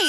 Hey,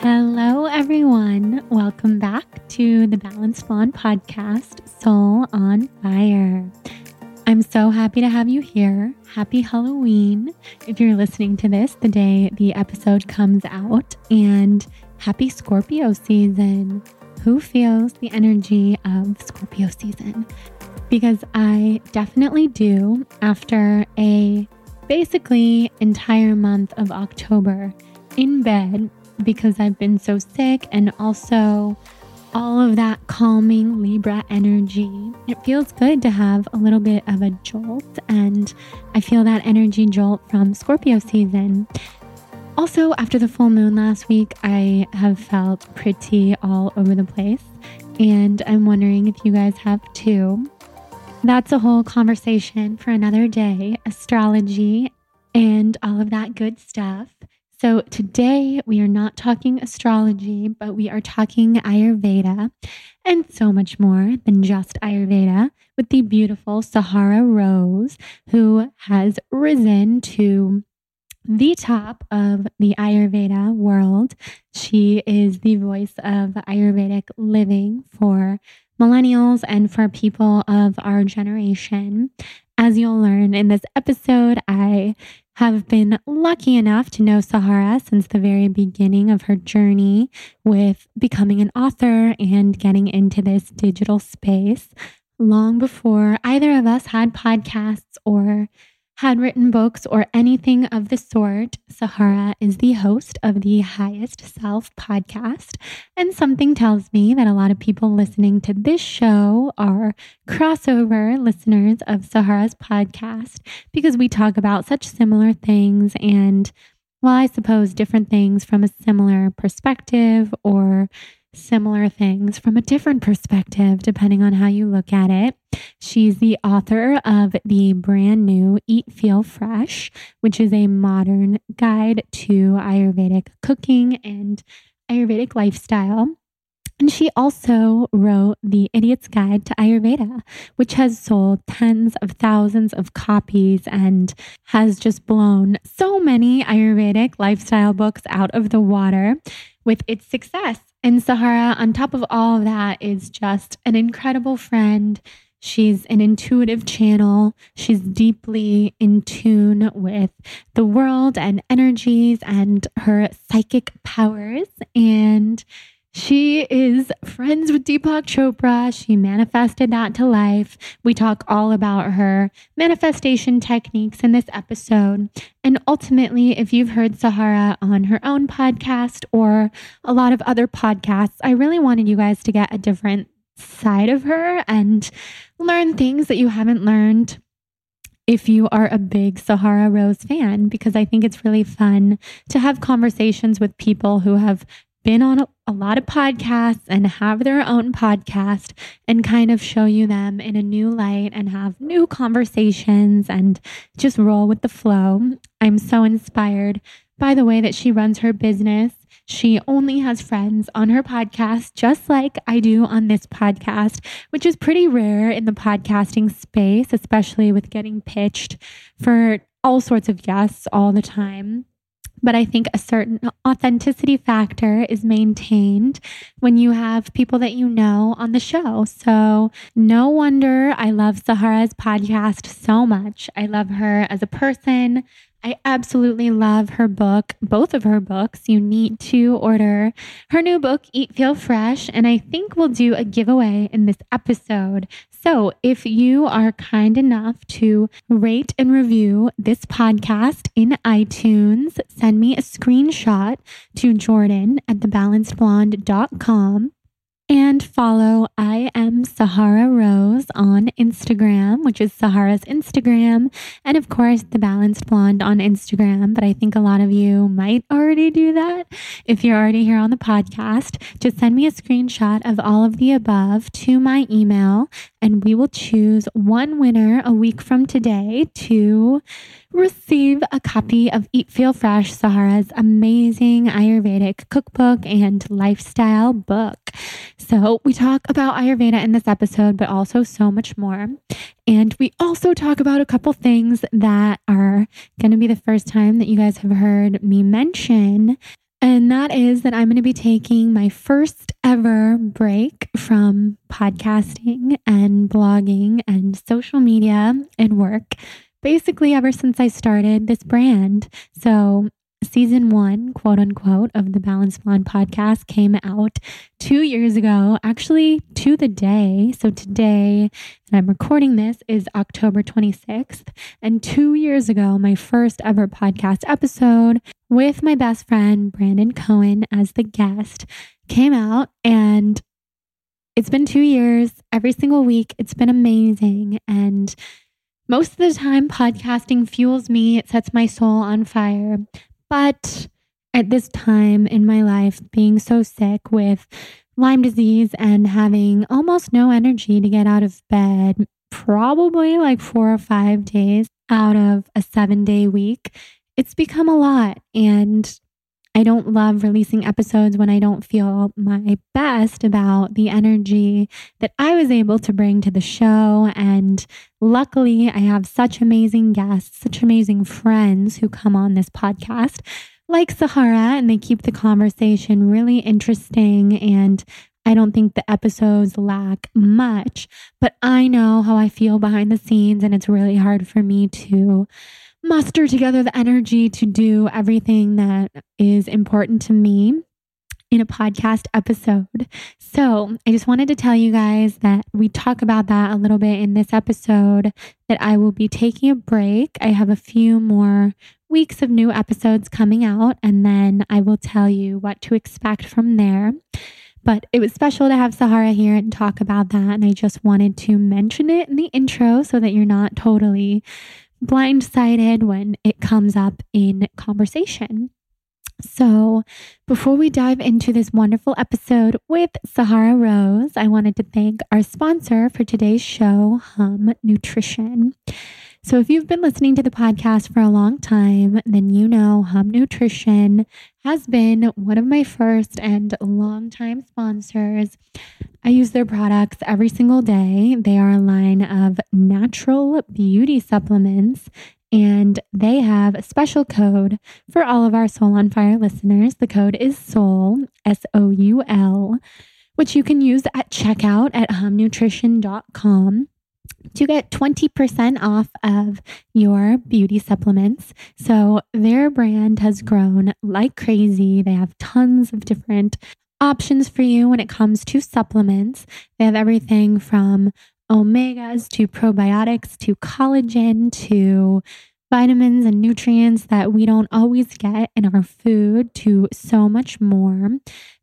Hello, everyone. Welcome back to the Balanced Blonde podcast, Soul on Fire. I'm so happy to have you here. Happy Halloween. If you're listening to this the day the episode comes out, and happy Scorpio season. Who feels the energy of Scorpio season? Because I definitely do after a basically entire month of October in bed, because I've been so sick, and also all of that calming Libra energy. It feels good to have a little bit of a jolt, and I feel that energy jolt from Scorpio season. Also, after the full moon last week, I have felt pretty all over the place, and I'm wondering if you guys have too. That's a whole conversation for another day, astrology and all of that good stuff. So today we are not talking astrology, but we are talking Ayurveda and so much more than just Ayurveda with the beautiful Sahara Rose, who has risen to the top of the Ayurveda world. She is the voice of Ayurvedic living for millennials and for people of our generation. As you'll learn in this episode, I have been lucky enough to know Sahara since the very beginning of her journey with becoming an author and getting into this digital space, long before either of us had podcasts or had written books or anything of the sort. Sahara is the host of the Highest Self podcast, and something tells me that a lot of people listening to this show are crossover listeners of Sahara's podcast, because we talk about such similar things and, well, I suppose different things from a similar perspective, or similar things from a different perspective, depending on how you look at it. She's the author of the brand new Eat Feel Fresh, which is a modern guide to Ayurvedic cooking and Ayurvedic lifestyle. And she also wrote the Idiot's Guide to Ayurveda, which has sold tens of thousands of copies and has just blown so many Ayurvedic lifestyle books out of the water with its success. And Sahara, on top of all of that, is just an incredible friend. She's an intuitive channel. She's deeply in tune with the world and energies and her psychic powers. And she is friends with Deepak Chopra. She manifested that to life. We talk all about her manifestation techniques in this episode. And ultimately, if you've heard Sahara on her own podcast or a lot of other podcasts, I really wanted you guys to get a different side of her and learn things that you haven't learned if you are a big Sahara Rose fan, because I think it's really fun to have conversations with people who have been on a lot of podcasts and have their own podcast, and kind of show you them in a new light and have new conversations and just roll with the flow. I'm so inspired by the way that she runs her business. She only has friends on her podcast, just like I do on this podcast, which is pretty rare in the podcasting space, especially with getting pitched for all sorts of guests all the time. But I think a certain authenticity factor is maintained when you have people that you know on the show. So no wonder I love Sahara's podcast so much. I love her as a person. I absolutely love her book, both of her books. You need to order her new book, Eat Feel Fresh. And I think we'll do a giveaway in this episode. So if you are kind enough to rate and review this podcast in iTunes, send me a screenshot to jordan@thebalancedblonde.com. And follow I Am Sahara Rose on Instagram, which is Sahara's Instagram. And of course, The Balanced Blonde on Instagram. But I think a lot of you might already do that. If you're already here on the podcast, just send me a screenshot of all of the above to my email. And we will choose one winner a week from today to receive a copy of Eat Feel Fresh, Sahara's amazing Ayurvedic cookbook and lifestyle book. So we talk about Ayurveda in this episode, but also so much more. And we also talk about a couple things that are going to be the first time that you guys have heard me mention. And that is that I'm going to be taking my first ever break from podcasting and blogging and social media and work, basically ever since I started this brand. So season one, quote unquote, of the Balanced Blonde podcast came out 2 years ago, actually to the day. So today that I'm recording this is October 26th. And 2 years ago, my first ever podcast episode with my best friend, Brandon Cohen, as the guest came out. And it's been 2 years, every single week. It's been amazing. And most of the time, podcasting fuels me. It sets my soul on fire. But at this time in my life, being so sick with Lyme disease and having almost no energy to get out of bed, probably like 4 or 5 days out of a 7-day week, it's become a lot. And I don't love releasing episodes when I don't feel my best about the energy that I was able to bring to the show. And luckily, I have such amazing guests, such amazing friends who come on this podcast, like Sahara, and they keep the conversation really interesting. And I don't think the episodes lack much, but I know how I feel behind the scenes, and it's really hard for me to muster together the energy to do everything that is important to me in a podcast episode. So I just wanted to tell you guys that we talk about that a little bit in this episode, that I will be taking a break. I have a few more weeks of new episodes coming out, and then I will tell you what to expect from there. But it was special to have Sahara here and talk about that. And I just wanted to mention it in the intro so that you're not totally blindsided when it comes up in conversation. So before we dive into this wonderful episode with Sahara Rose, I wanted to thank our sponsor for today's show, Hum Nutrition. So if you've been listening to the podcast for a long time, then you know Hum Nutrition has been one of my first and longtime sponsors. I use their products every single day. They are a line of natural beauty supplements, and they have a special code for all of our Soul on Fire listeners. The code is SOUL, S-O-U-L, which you can use at checkout at humnutrition.com. to get 20% off of your beauty supplements. So their brand has grown like crazy. They have tons of different options for you when it comes to supplements. They have everything from omegas to probiotics to collagen to vitamins and nutrients that we don't always get in our food to so much more.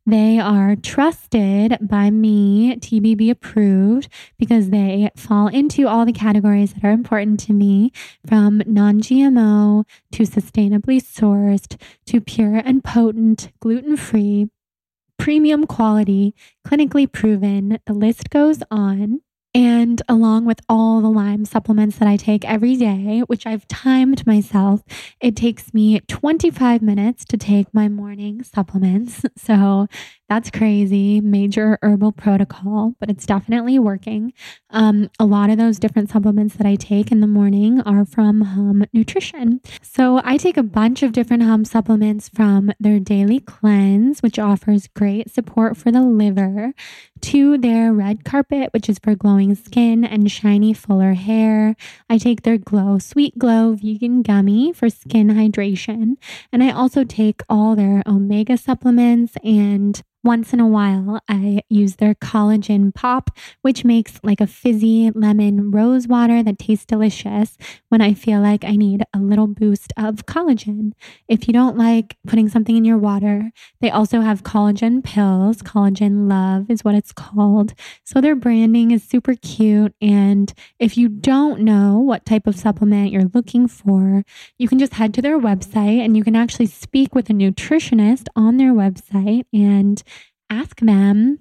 They are trusted by me, TBB approved, because they fall into all the categories that are important to me, from non-GMO to sustainably sourced to pure and potent, gluten-free, premium quality, clinically proven. The list goes on. And along with all the Lyme supplements that I take every day, which I've timed myself, it takes me 25 minutes to take my morning supplements. So That's crazy. Major herbal protocol, but it's definitely working. A lot of those different supplements that I take in the morning are from Hum Nutrition. So I take a bunch of different Hum supplements, from their daily cleanse, which offers great support for the liver, to their red carpet, which is for glowing skin and shiny, fuller hair. I take their Glow, Sweet Glow vegan gummy for skin hydration. And I also take all their omega supplements, and once in a while, I use their collagen pop, which makes like a fizzy lemon rose water that tastes delicious when I feel like I need a little boost of collagen. If you don't like putting something in your water, they also have collagen pills. Collagen Love is what it's called. So their branding is super cute. And if you don't know what type of supplement you're looking for, you can just head to their website, and you can actually speak with a nutritionist on their website and ask them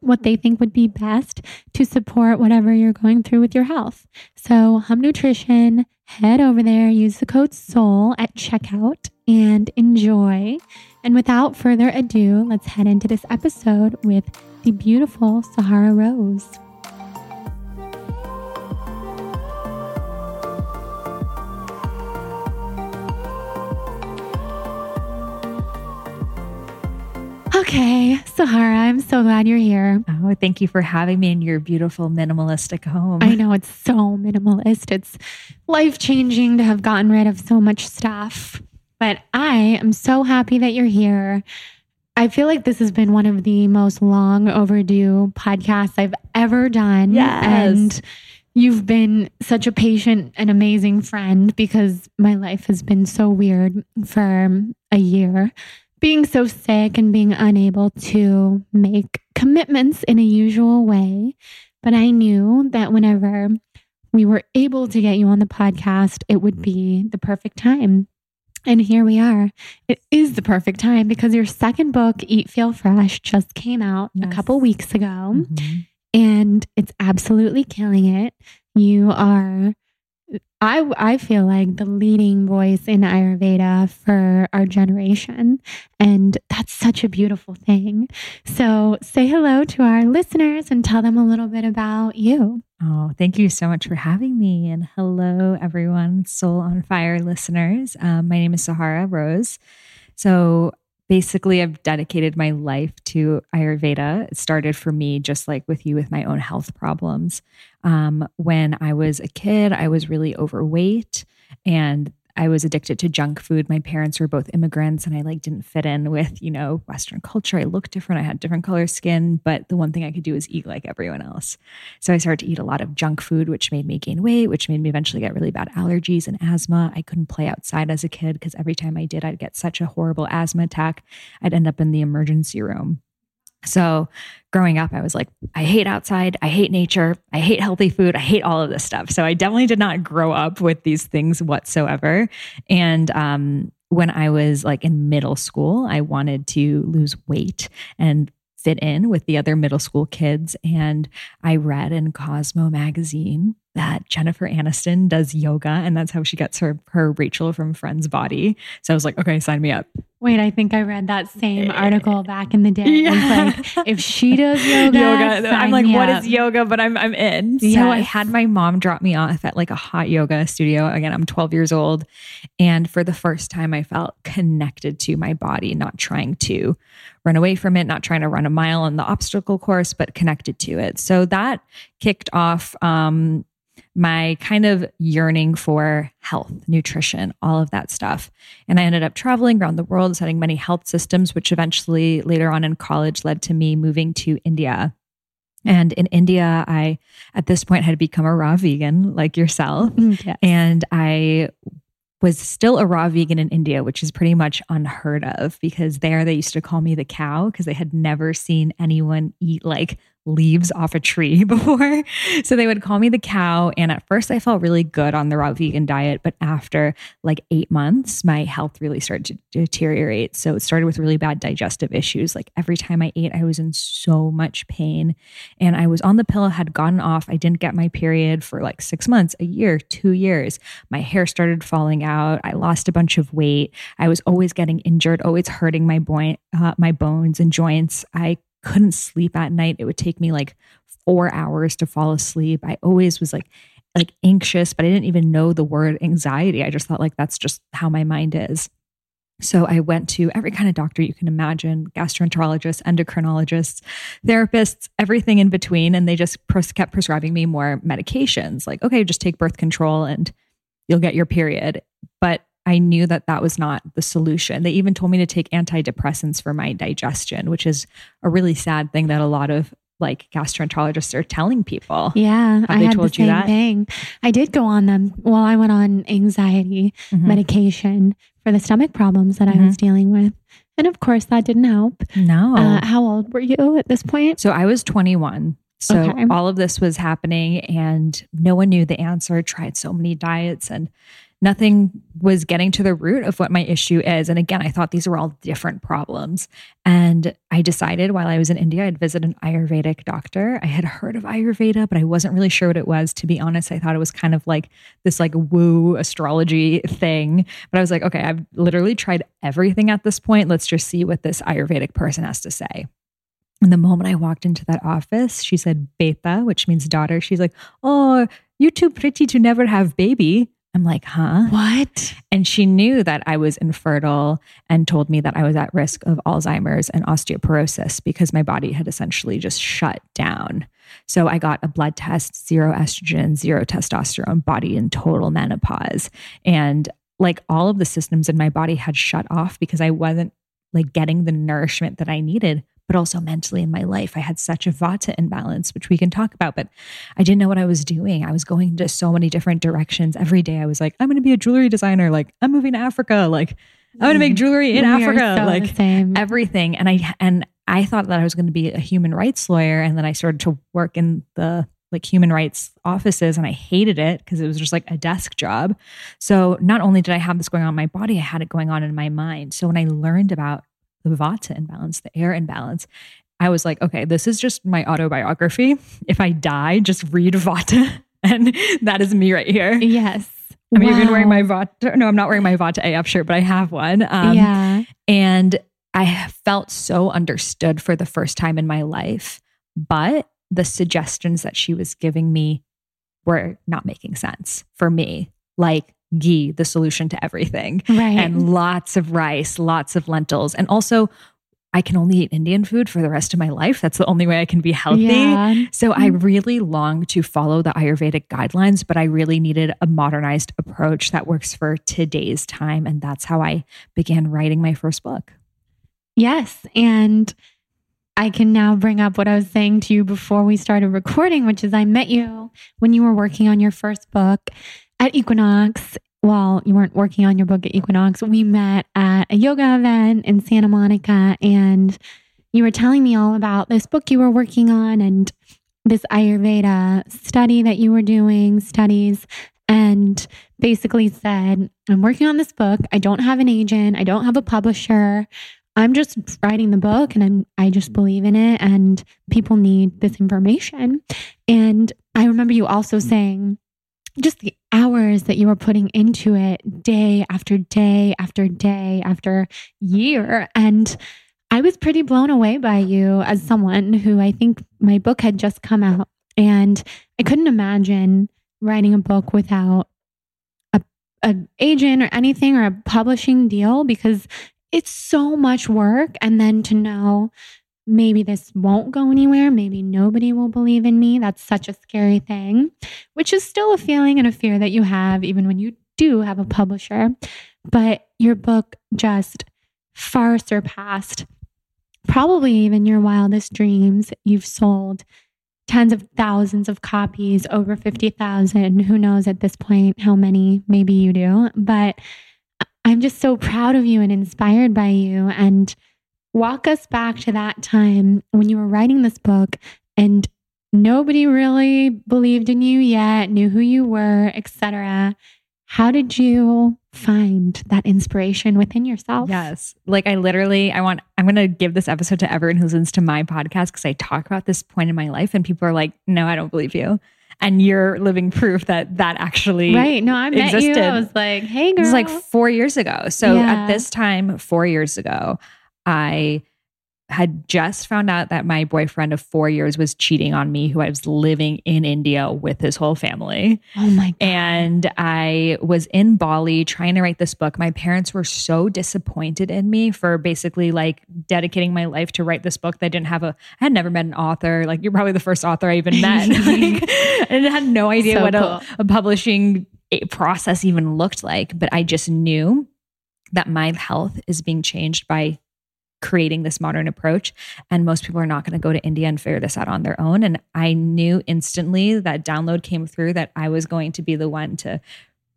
what they think would be best to support whatever you're going through with your health. So Hum Nutrition, head over there, use the code SOUL at checkout, and enjoy. And without further ado, let's head into this episode with the beautiful Sahara Rose. Okay, Sahara, I'm so glad you're here. Oh, thank you for having me in your beautiful minimalistic home. I know, it's so minimalist. It's life-changing to have gotten rid of so much stuff. But I am so happy that you're here. I feel like this has been one of the most long overdue podcasts I've ever done. Yes. And you've been such a patient and amazing friend, because my life has been so weird for a year. Being so sick and being unable to make commitments in a usual way. But I knew that whenever we were able to get you on the podcast, it would be the perfect time. And here we are. It is the perfect time because your second book, Eat Feel Fresh, just came out a couple weeks ago. Mm-hmm. And it's absolutely killing it. You are... I feel like the leading voice in Ayurveda for our generation. And that's such a beautiful thing. So say hello to our listeners and tell them a little bit about you. Oh, thank you so much for having me. And hello, everyone, Soul on Fire listeners. My name is Sahara Rose. So basically, I've dedicated my life to Ayurveda. It started for me, just like with you, with my own health problems. When I was a kid, I was really overweight and I was addicted to junk food. My parents were both immigrants and I didn't fit in with, Western culture. I looked different. I had different color skin, but the one thing I could do is eat like everyone else. So I started to eat a lot of junk food, which made me gain weight, which made me eventually get really bad allergies and asthma. I couldn't play outside as a kid because every time I did, I'd get such a horrible asthma attack. I'd end up in the emergency room. So growing up, I was like, I hate outside. I hate nature. I hate healthy food. I hate all of this stuff. So I definitely did not grow up with these things whatsoever. And, when I was in middle school, I wanted to lose weight and fit in with the other middle school kids. And I read in Cosmo magazine that Jennifer Aniston does yoga, and that's how she gets her Rachel from Friends body. So I was like, okay, sign me up. Wait, I think I read that same article back in the day. Yeah. It's if she does yoga, sign I'm like, me what up. Is yoga? But I'm in. Yes. So I had my mom drop me off at a hot yoga studio. Again, I'm 12 years old. And for the first time, I felt connected to my body, not trying to run away from it, not trying to run a mile on the obstacle course, but connected to it. So that kicked off, my kind of yearning for health, nutrition, all of that stuff. And I ended up traveling around the world, studying many health systems, which eventually later on in college led to me moving to India. And in India, I, at this point, had become a raw vegan like yourself. Yes. And I was still a raw vegan in India, which is pretty much unheard of because there they used to call me the cow because they had never seen anyone eat leaves off a tree before. So they would call me the cow. And at first I felt really good on the raw vegan diet, but after like 8 months, my health really started to deteriorate. So it started with really bad digestive issues. Like every time I ate, I was in so much pain and I was on the pill, had gotten off. I didn't get my period for like 6 months, a year, 2 years. My hair started falling out. I lost a bunch of weight. I was always getting injured, always hurting my bones and joints. I couldn't sleep at night. It would take me like 4 hours to fall asleep. I always was like anxious, but I didn't even know the word anxiety. I just thought like, that's just how my mind is. So I went to every kind of doctor you can imagine, gastroenterologists, endocrinologists, therapists, everything in between. And they just kept prescribing me more medications. Like, okay, just take birth control and you'll get your period. But I knew that that was not the solution. They even told me to take antidepressants for my digestion, which is a really sad thing that a lot of like gastroenterologists are telling people. Yeah. Have they told you that? Thing. I did go on them. Well, I went on anxiety medication for the stomach problems that I was dealing with. And of course that didn't help. No. How old were you at this point? So I was 21. So all of this was happening and no one knew the answer. Tried so many diets and nothing was getting to the root of what my issue is. And again, I thought these were all different problems. And I decided while I was in India, I'd visit an Ayurvedic doctor. I had heard of Ayurveda, but I wasn't really sure what it was. To be honest, I thought it was kind of like this like woo astrology thing. But I was like, okay, I've literally tried everything at this point. Let's just see what this Ayurvedic person has to say. And the moment I walked into that office, she said, Beta, which means daughter. She's like, oh, you're too pretty to never have baby. I'm like, huh? What? And she knew that I was infertile and told me that I was at risk of Alzheimer's and osteoporosis because my body had essentially just shut down. So I got a blood test, 0 estrogen, 0 testosterone, body in total menopause. And like all of the systems in my body had shut off because I wasn't like getting the nourishment that I needed, but also mentally in my life. I had such a Vata imbalance, which we can talk about, but I didn't know what I was doing. I was going to so many different directions. Every day I was like, I'm going to be a jewelry designer. Like I'm moving to Africa. Like I'm going to make jewelry in Africa, so like everything. And I thought that I was going to be a human rights lawyer. And then I started to work in the like human rights offices and I hated it because it was just like a desk job. So not only did I have this going on in my body, I had it going on in my mind. So when I learned about the Vata imbalance, the air imbalance, I was like, okay, this is just my autobiography. If I die, just read Vata. And that is me right here. Yes. I'm even wearing my Vata. No, I'm not wearing my Vata AF shirt, but I have one. Yeah. And I felt so understood for the first time in my life, but the suggestions that she was giving me were not making sense for me. Like, ghee, the solution to everything. Right. And lots of rice, lots of lentils. And also I can only eat Indian food for the rest of my life. That's the only way I can be healthy. Yeah. So I really longed to follow the Ayurvedic guidelines, but I really needed a modernized approach that works for today's time. And that's how I began writing my first book. Yes. And I can now bring up what I was saying to you before we started recording, which is I met you when you were working on your first book at Equinox. Well, you weren't working on your book at Equinox. We met at a yoga event in Santa Monica and you were telling me all about this book you were working on and this Ayurveda study that you were doing, studies, and basically said, I'm working on this book. I don't have an agent. I don't have a publisher. I'm just writing the book and I just believe in it and people need this information. And I remember you also saying, just the hours that you were putting into it day after day after day after year. And I was pretty blown away by you as someone who, I think my book had just come out and I couldn't imagine writing a book without an agent or anything or a publishing deal because it's so much work. And then to know maybe this won't go anywhere. Maybe nobody will believe in me. That's such a scary thing, which is still a feeling and a fear that you have, even when you do have a publisher. But your book just far surpassed probably even your wildest dreams. You've sold tens of thousands of copies, over 50,000. Who knows at this point how many, maybe you do. But I'm just so proud of you and inspired by you. And walk us back to that time when you were writing this book and nobody really believed in you yet, knew who you were, etc. How did you find that inspiration within yourself? Yes. Like I'm going to give this episode to everyone who listens to my podcast because I talk about this point in my life and people are like, no, I don't believe you. And you're living proof that actually existed. Right. No, I met you. I was like, hey, girl. It was like 4 years ago. So at this time, 4 years ago, I had just found out that my boyfriend of 4 years was cheating on me, who I was living in India with his whole family. Oh my God. And I was in Bali trying to write this book. My parents were so disappointed in me for basically like dedicating my life to write this book. That I had never met an author. Like, you're probably the first author I even met. And I had no idea what a publishing process even looked like. But I just knew that my health is being changed by creating this modern approach. And most people are not going to go to India and figure this out on their own. And I knew instantly, that download came through, that I was going to be the one to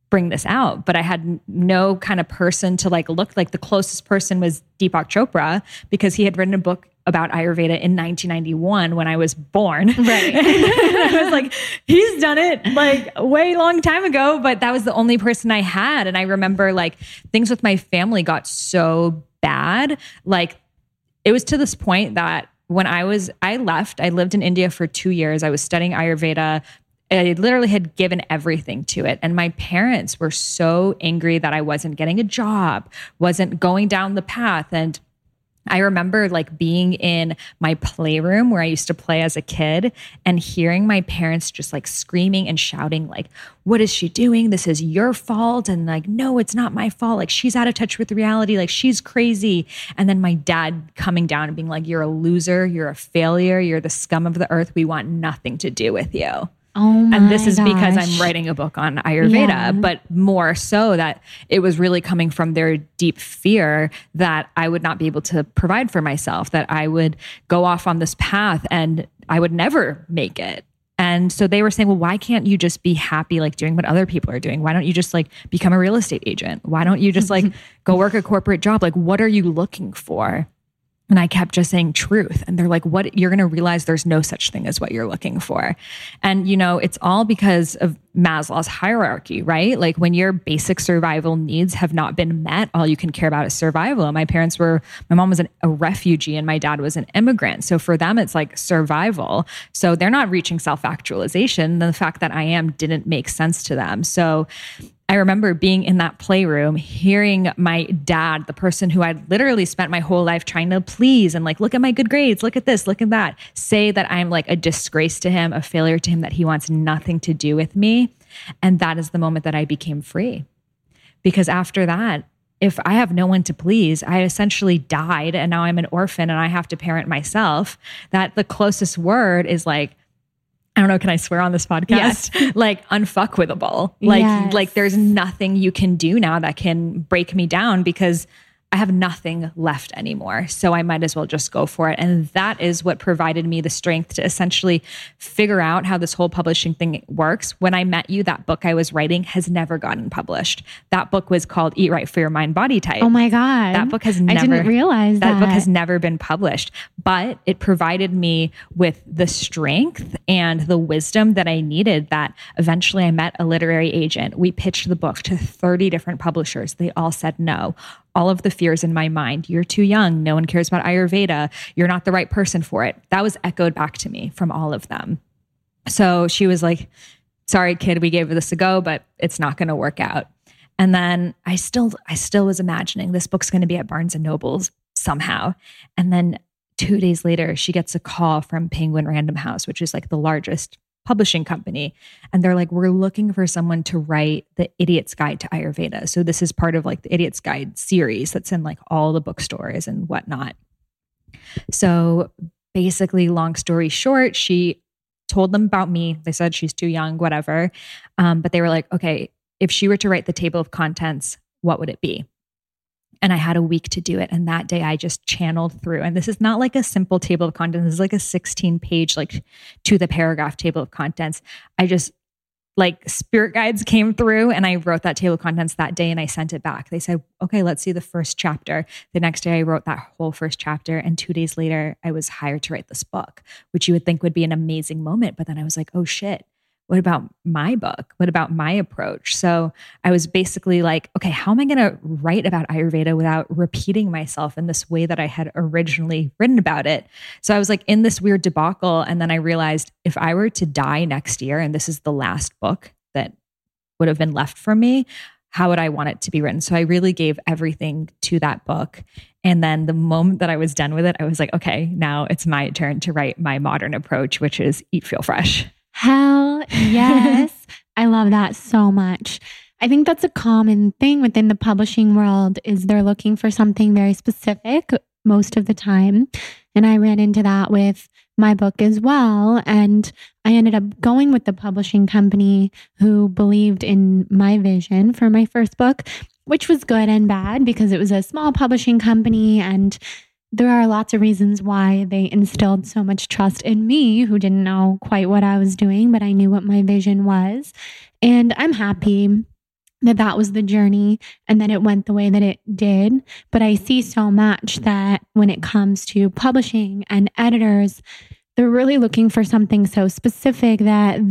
bring this out. But I had no kind of person to like look like. The closest person was Deepak Chopra, because he had written a book about Ayurveda in 1991 when I was born. Right. I was like, he's done it like way long time ago, but that was the only person I had. And I remember like things with my family got so bad. Like, it was to this point that when I lived in India for 2 years. I was studying Ayurveda. I literally had given everything to it. And my parents were so angry that I wasn't getting a job, wasn't going down the path. And I remember like being in my playroom where I used to play as a kid and hearing my parents just like screaming and shouting like, what is she doing? This is your fault. And like, no, it's not my fault. Like, she's out of touch with reality. Like, she's crazy. And then my dad coming down and being like, you're a loser. You're a failure. You're the scum of the earth. We want nothing to do with you. Oh my and this is gosh. Because I'm writing a book on Ayurveda, but more so that it was really coming from their deep fear that I would not be able to provide for myself, that I would go off on this path and I would never make it. And so they were saying, well, why can't you just be happy like doing what other people are doing? Why don't you just like become a real estate agent? Why don't you just like go work a corporate job? Like, what are you looking for? And I kept just saying truth. And they're like, what? You're going to realize there's no such thing as what you're looking for. And, you know, it's all because of Maslow's hierarchy, right? Like, when your basic survival needs have not been met, all you can care about is survival. My mom was a refugee and my dad was an immigrant. So for them, it's like survival. So they're not reaching self-actualization. The fact that I am didn't make sense to them. So I remember being in that playroom, hearing my dad, the person who I'd literally spent my whole life trying to please and like, look at my good grades, look at this, look at that, say that I'm like a disgrace to him, a failure to him, that he wants nothing to do with me. And that is the moment that I became free. Because after that, if I have no one to please, I essentially died and now I'm an orphan and I have to parent myself. That the closest word is like, I don't know, can I swear on this podcast? Yes. Like, unfuckwithable. Like, yes. Like, there's nothing you can do now that can break me down because I have nothing left anymore. So I might as well just go for it. And that is what provided me the strength to essentially figure out how this whole publishing thing works. When I met you, that book I was writing has never gotten published. That book was called Eat Right for Your Mind, Body Type. Oh my God. That book has never, I didn't realize that. That book has never been published, but it provided me with the strength and the wisdom that I needed. That eventually I met a literary agent. We pitched the book to 30 different publishers. They all said no. All of the fears in my mind, you're too young, no one cares about Ayurveda, you're not the right person for it. That was echoed back to me from all of them. So she was like, sorry, kid, we gave this a go, but it's not going to work out. And then I still was imagining this book's going to be at Barnes and Noble's somehow. And then 2 days later, she gets a call from Penguin Random House, which is like the largest publishing company. And they're like, we're looking for someone to write the Idiot's Guide to Ayurveda. So this is part of like the Idiot's Guide series that's in like all the bookstores and whatnot. So basically, long story short, she told them about me. They said she's too young, whatever. But they were like, okay, if she were to write the table of contents, what would it be? And I had a week to do it. And that day I just channeled through. And this is not like a simple table of contents. This is like a 16-page, like to the paragraph table of contents. I just like spirit guides came through and I wrote that table of contents that day and I sent it back. They said, okay, let's see the first chapter. The next day I wrote that whole first chapter. And 2 days later I was hired to write this book, which you would think would be an amazing moment. But then I was like, oh shit, what about my book? What about my approach? So I was basically like, okay, how am I going to write about Ayurveda without repeating myself in this way that I had originally written about it? So I was like in this weird debacle. And then I realized if I were to die next year, and this is the last book that would have been left from me, how would I want it to be written? So I really gave everything to that book. And then the moment that I was done with it, I was like, okay, now it's my turn to write my modern approach, which is Eat Feel Fresh. Hell yes. I love that so much. I think that's a common thing within the publishing world is they're looking for something very specific most of the time. And I ran into that with my book as well. And I ended up going with the publishing company who believed in my vision for my first book, which was good and bad because it was a small publishing company and there are lots of reasons why they instilled so much trust in me, who didn't know quite what I was doing, but I knew what my vision was. And I'm happy that that was the journey and that it went the way that it did. But I see so much that when it comes to publishing and editors, they're really looking for something so specific that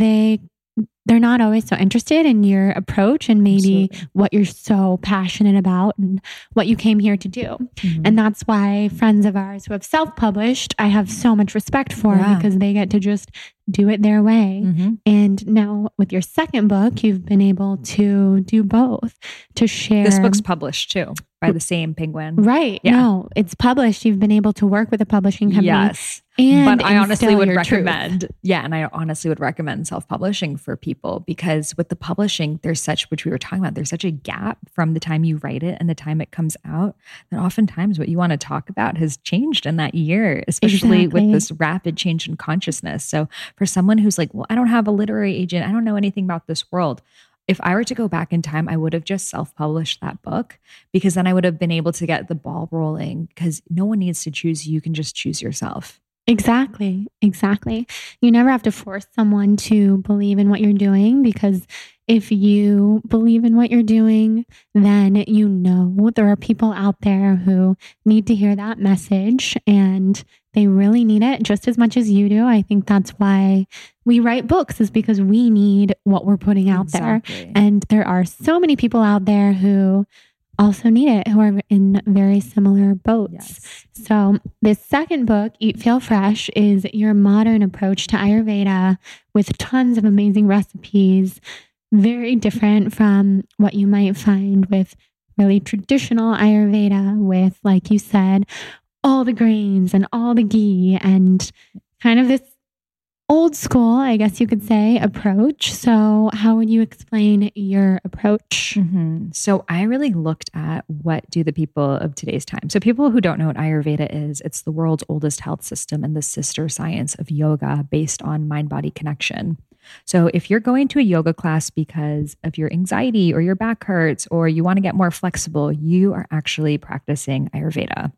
they're not always so interested in your approach and maybe Absolutely. What you're so passionate about and what you came here to do. Mm-hmm. And that's why friends of ours who have self-published, I have so much respect for because they get to just do it their way. Mm-hmm. And now with your second book, you've been able to do both, to share. This book's published too by the same Penguin. Right. Yeah. No, it's published. You've been able to work with a publishing company. Yes. And but I honestly would recommend, and I honestly would recommend self-publishing for people because with the publishing, which we were talking about, there's such a gap from the time you write it and the time it comes out that oftentimes what you want to talk about has changed in that year, especially with this rapid change in consciousness. So for someone who's like, well, I don't have a literary agent, I don't know anything about this world. If I were to go back in time, I would have just self-published that book because then I would have been able to get the ball rolling because no one needs to choose you. You can just choose yourself. Exactly. You never have to force someone to believe in what you're doing because if you believe in what you're doing, then you know there are people out there who need to hear that message and they really need it just as much as you do. I think that's why we write books is because we need what we're putting out there. And there are so many people out there who also need it, who are in very similar boats. Yes. So this second book, Eat Feel Fresh, is your modern approach to Ayurveda with tons of amazing recipes, very different from what you might find with really traditional Ayurveda with, like you said, all the grains and all the ghee and kind of this old school, I guess you could say, approach. So how would you explain your approach? Mm-hmm. So I really looked at what do the people of today's time. So people who don't know what Ayurveda is, it's the world's oldest health system and the sister science of yoga based on mind-body connection. So if you're going to a yoga class because of your anxiety or your back hurts or you want to get more flexible, you are actually practicing Ayurveda.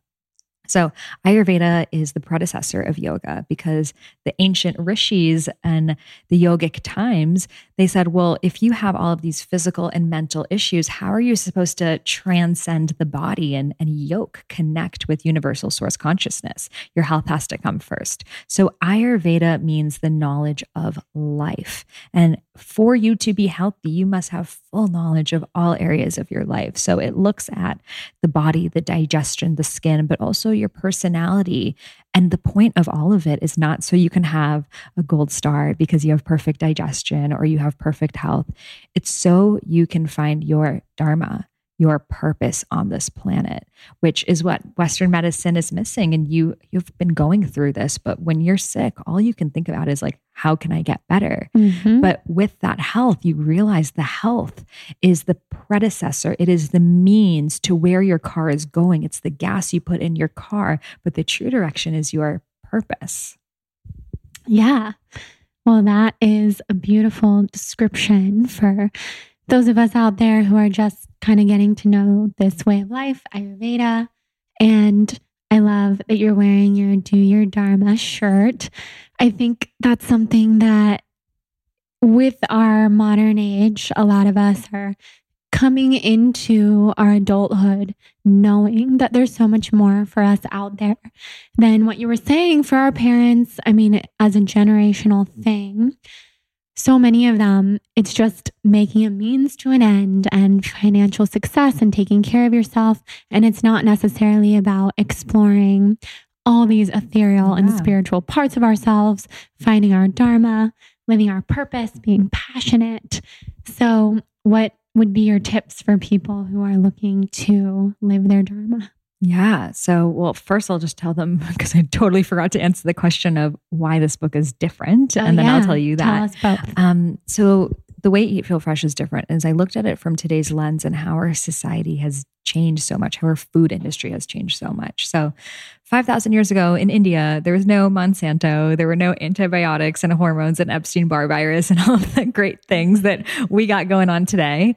So Ayurveda is the predecessor of yoga because the ancient rishis and the yogic times, they said, well, if you have all of these physical and mental issues, how are you supposed to transcend the body and yoke, connect with universal source consciousness? Your health has to come first. So Ayurveda means the knowledge of life. And for you to be healthy, you must have full knowledge of all areas of your life. So it looks at the body, the digestion, the skin, but also your personality. And the point of all of it is not so you can have a gold star because you have perfect digestion or you have perfect health. It's so you can find your dharma, your purpose on this planet, which is what Western medicine is missing. And you've been going through this, but when you're sick, all you can think about is like, how can I get better? Mm-hmm. But with that health, you realize the health is the predecessor. It is the means to where your car is going. It's the gas you put in your car, but the true direction is your purpose. Yeah. Well, that is a beautiful description for those of us out there who are just kind of getting to know this way of life, Ayurveda. And I love that you're wearing your Do Your Dharma shirt. I think that's something that with our modern age, a lot of us are coming into our adulthood knowing that there's so much more for us out there than what you were saying for our parents. I mean, as a generational thing, so many of them, it's just making a means to an end and financial success and taking care of yourself. And it's not necessarily about exploring all these ethereal and spiritual parts of ourselves, finding our dharma, living our purpose, being passionate. So what would be your tips for people who are looking to live their dharma? Yeah. So, well, first I'll just tell them, because I totally forgot to answer the question of why this book is different. And then I'll tell you that. Tell us both. So the way Eat Feel Fresh is different is I looked at it from today's lens and how our society has changed so much, how our food industry has changed so much. So 5,000 years ago in India, there was no Monsanto, there were no antibiotics and hormones and Epstein-Barr virus and all of the great things that we got going on today.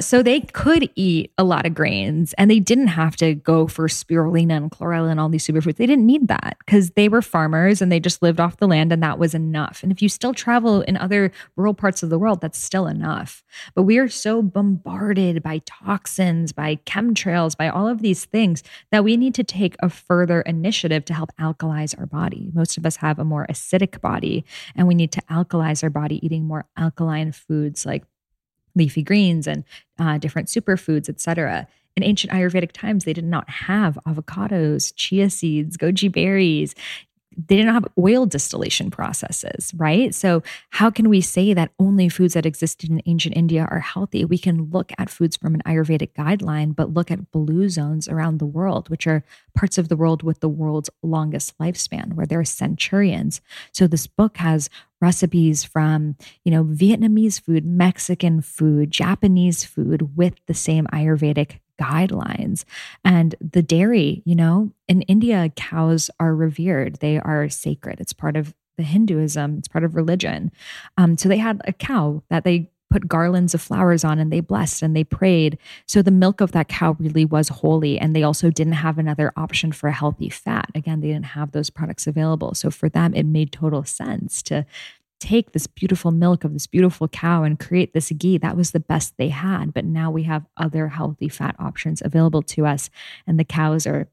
So they could eat a lot of grains and they didn't have to go for spirulina and chlorella and all these superfoods. They didn't need that because they were farmers and they just lived off the land and that was enough. And if you still travel in other rural parts of the world, that's still enough. But we are so bombarded by toxins, by chemtrails, by all of these things that we need to take a further initiative to help alkalize our body. Most of us have a more acidic body and we need to alkalize our body, eating more alkaline foods like leafy greens and different superfoods, etc. In ancient Ayurvedic times, they did not have avocados, chia seeds, goji berries. They didn't have oil distillation processes, right? So how can we say that only foods that existed in ancient India are healthy? We can look at foods from an Ayurvedic guideline, but look at blue zones around the world, which are parts of the world with the world's longest lifespan, where there are centurions. So this book has recipes from, you know, Vietnamese food, Mexican food, Japanese food with the same Ayurvedic guidelines. And the dairy, you know, in India, cows are revered. They are sacred. It's part of the Hinduism. It's part of religion. So they had a cow that they put garlands of flowers on and they blessed and they prayed. So the milk of that cow really was holy. And they also didn't have another option for a healthy fat. Again, they didn't have those products available. So for them, it made total sense to take this beautiful milk of this beautiful cow and create this ghee. That was the best they had. But now we have other healthy fat options available to us. And the cows are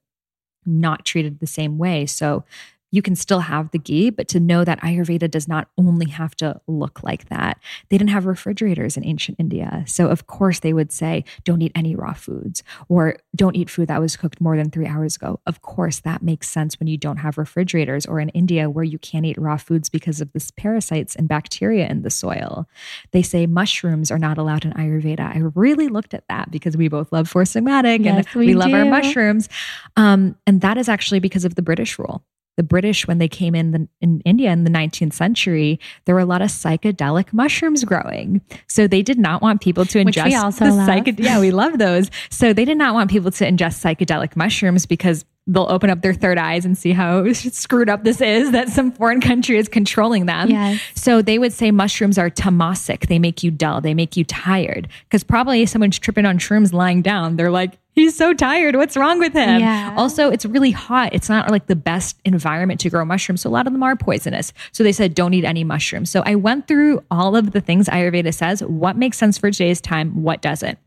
not treated the same way. So you can still have the ghee, but to know that Ayurveda does not only have to look like that. They didn't have refrigerators in ancient India. So of course they would say, don't eat any raw foods or don't eat food that was cooked more than 3 hours ago. Of course, that makes sense when you don't have refrigerators, or in India where you can't eat raw foods because of the parasites and bacteria in the soil. They say mushrooms are not allowed in Ayurveda. I really looked at that because we both love Four Sigmatic and we love our mushrooms. And that is actually because of the British rule. The British, when they came in India in the 19th century, there were a lot of psychedelic mushrooms growing. So they did not want people to ingest we love those. So they did not want people to ingest psychedelic mushrooms because they'll open up their third eyes and see how screwed up this is that some foreign country is controlling them. Yes. So they would say mushrooms are tamasic. They make you dull. They make you tired. Because probably someone's tripping on shrooms lying down. They're like, he's so tired. What's wrong with him? Yeah. Also, it's really hot. It's not like the best environment to grow mushrooms. So a lot of them are poisonous. So they said, don't eat any mushrooms. So I went through all of the things Ayurveda says, what makes sense for today's time, what doesn't.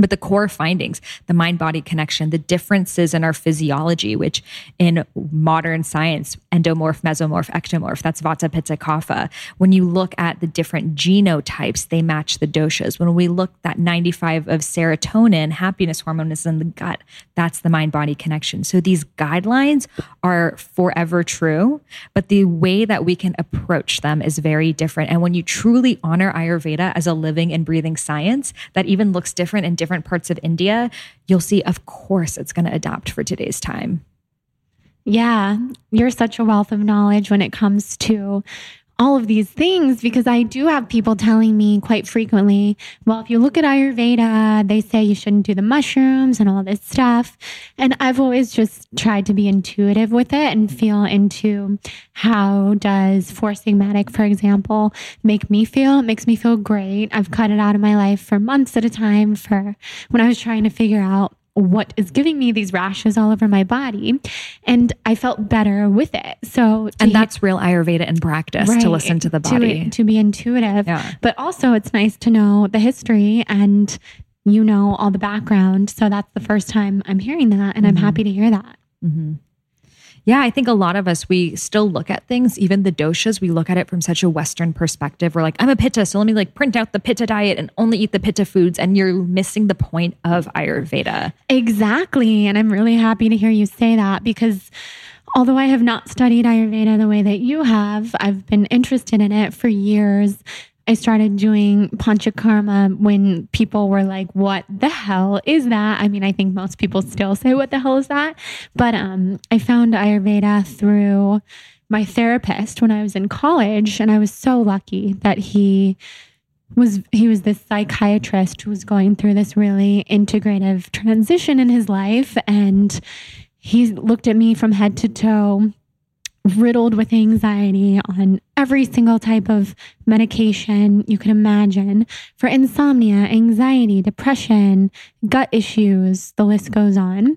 But the core findings, the mind-body connection, the differences in our physiology, which in modern science, endomorph, mesomorph, ectomorph, that's Vata, Pitta, Kapha. When you look at the different genotypes, they match the doshas. When we look at 95 of serotonin, happiness hormone is in the gut. That's the mind-body connection. So these guidelines are forever true, but the way that we can approach them is very different. And when you truly honor Ayurveda as a living and breathing science that even looks different in different parts of India, you'll see, of course, it's going to adapt for today's time. Yeah. You're such a wealth of knowledge when it comes to all of these things, because I do have people telling me quite frequently, well, if you look at Ayurveda, they say you shouldn't do the mushrooms and all this stuff. And I've always just tried to be intuitive with it and feel into how does Four Sigmatic, for example, make me feel. It makes me feel great. I've cut it out of my life for months at a time for when I was trying to figure out what is giving me these rashes all over my body. And I felt better with it. So, and that's real Ayurveda in practice, right, to listen to the body, to be intuitive, yeah. But also it's nice to know the history and, you know, all the background. So that's the first time I'm hearing that. And mm-hmm. I'm happy to hear that. Mm-hmm. Yeah, I think a lot of us, we still look at things, even the doshas, we look at it from such a Western perspective. We're like, I'm a Pitta, so let me like print out the Pitta diet and only eat the Pitta foods. And you're missing the point of Ayurveda. Exactly. And I'm really happy to hear you say that, because although I have not studied Ayurveda the way that you have, I've been interested in it for years. I started doing Panchakarma when people were like, what the hell is that? I mean, I think most people still say, what the hell is that? But I found Ayurveda through my therapist when I was in college. And I was so lucky that he was this psychiatrist who was going through this really integrative transition in his life. And he looked at me from head to toe, riddled with anxiety, on every single type of medication you can imagine for insomnia, anxiety, depression, gut issues, the list goes on.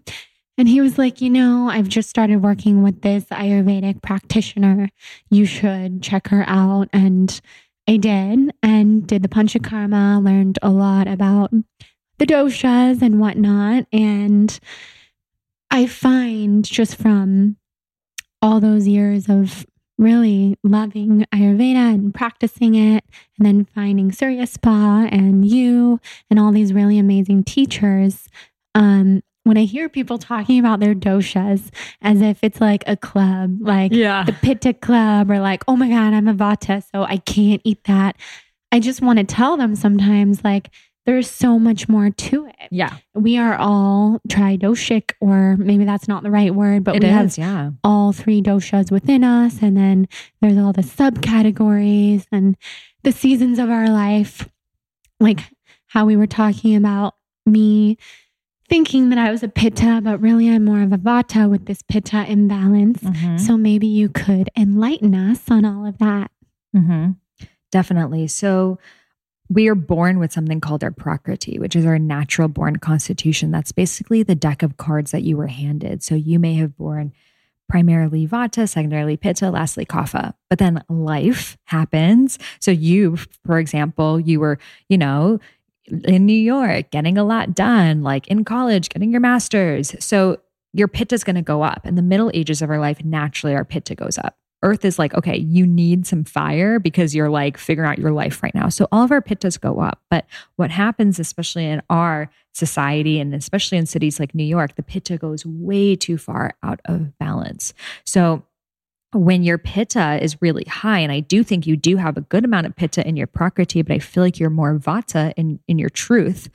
And he was like, you know, I've just started working with this Ayurvedic practitioner. You should check her out. And I did, and did the Panchakarma, learned a lot about the doshas and whatnot. And I find just from all those years of really loving Ayurveda and practicing it, and then finding Surya Spa and you and all these really amazing teachers. When I hear people talking about their doshas as if it's like a club, like the Pitta club, or like, oh my God, I'm a Vata, so I can't eat that. I just want to tell them sometimes, like, there's so much more to it. Yeah. We are all tridoshic, or maybe that's not the right word, but we have all three doshas within us. And then there's all the subcategories and the seasons of our life, like how we were talking about me thinking that I was a Pitta, but really I'm more of a Vata with this Pitta imbalance. Mm-hmm. So maybe you could enlighten us on all of that. Mm-hmm. Definitely. So we are born with something called our Prakriti, which is our natural born constitution. That's basically the deck of cards that you were handed. So you may have born primarily Vata, secondarily Pitta, lastly Kapha. But then life happens. So you, for example, you were, you know, in New York, getting a lot done, like in college, getting your master's. So your Pitta is going to go up. In the middle ages of our life, naturally our Pitta goes up. Earth is like, okay, you need some fire because you're like figuring out your life right now. So all of our Pittas go up. But what happens, especially in our society and especially in cities like New York, the Pitta goes way too far out of balance. So when your Pitta is really high, and I do think you do have a good amount of Pitta in your Prakriti, but I feel like you're more Vata in your truth,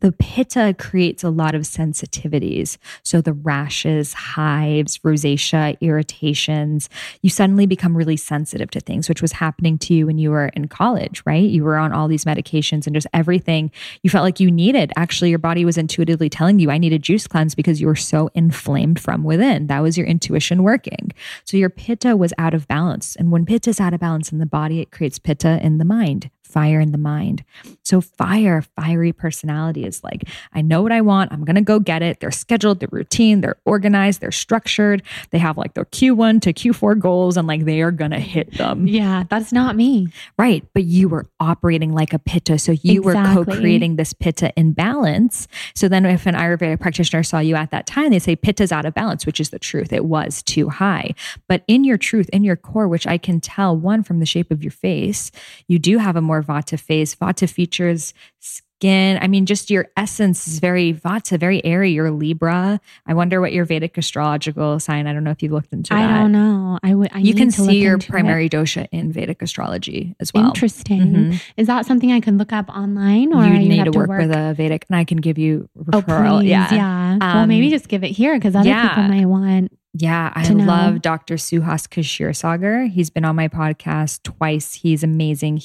the Pitta creates a lot of sensitivities. So the rashes, hives, rosacea, irritations, you suddenly become really sensitive to things, which was happening to you when you were in college, right? You were on all these medications and just everything you felt like you needed. Actually, your body was intuitively telling you, I need a juice cleanse, because you were so inflamed from within. That was your intuition working. So your Pitta was out of balance. And when Pitta is out of balance in the body, it creates Pitta in the mind. Fire in the mind. So fiery personality is like, I know what I want. I'm going to go get it. They're scheduled, they're routine, they're organized, they're structured. They have like their Q1 to Q4 goals, and like, they are going to hit them. Yeah. That's not me. Right. But you were operating like a Pitta. So you were co-creating this Pitta imbalance. So then if an Ayurveda practitioner saw you at that time, they say Pitta's out of balance, which is the truth. It was too high. But in your truth, in your core, which I can tell one from the shape of your face, you do have a more Vata phase. Vata features skin. I mean, just your essence is very Vata, very airy. You're Libra. I wonder what your Vedic astrological sign. I don't know if you've looked into that. I don't know. You can see your primary dosha in Vedic astrology as well. Interesting. Mm-hmm. Is that something I can look up online, or you need to work with a Vedic? And I can give you referral. Yeah. Well, maybe just give it here, because other people may want. Yeah, I love Dr. Suhas Kashir Sagar. He's been on my podcast twice. He's amazing.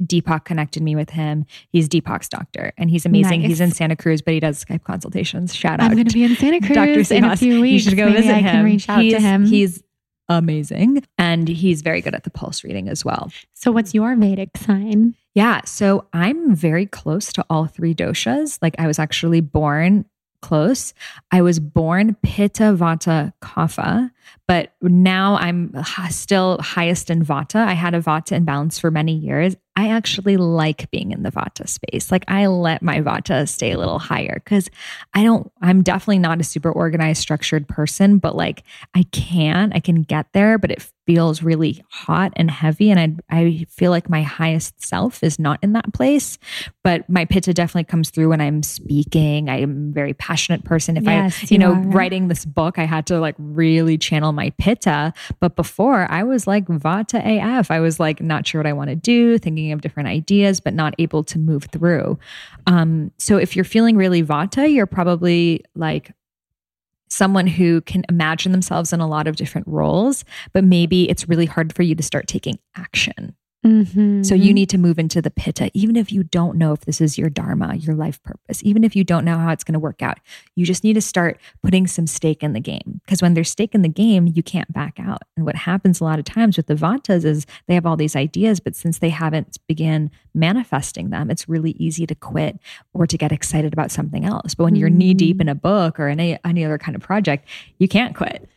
Deepak connected me with him. He's Deepak's doctor, and he's amazing. Nice. He's in Santa Cruz, but he does Skype consultations. Shout out. I'm going to be in Santa Cruz Dr. Suhas. In a few weeks. You should go visit him. Can reach out to him. He's amazing. And he's very good at the pulse reading as well. So what's your Vedic sign? Yeah. So I'm very close to all three doshas. Like I was actually born close. I was born Pitta, Vata, Kapha, but now I'm still highest in Vata. I had a Vata imbalance for many years. I actually like being in the Vata space. Like I let my Vata stay a little higher because I'm definitely not a super organized, structured person, but like I can get there, but it feels really hot and heavy. And I feel like my highest self is not in that place, but my Pitta definitely comes through when I'm speaking. I am a very passionate person. If writing this book, I had to like really channel my Pitta. But before I was like Vata AF, I was like, not sure what I want to do, thinking of different ideas, but not able to move through. So if you're feeling really Vata, you're probably like someone who can imagine themselves in a lot of different roles, but maybe it's really hard for you to start taking action. Mm-hmm. So you need to move into the Pitta, even if you don't know if this is your dharma, your life purpose, even if you don't know how it's going to work out, you just need to start putting some stake in the game. Because when there's stake in the game, you can't back out. And what happens a lot of times with the Vatas is they have all these ideas, but since they haven't begun manifesting them, it's really easy to quit or to get excited about something else. But when you're knee deep in a book or any other kind of project, you can't quit.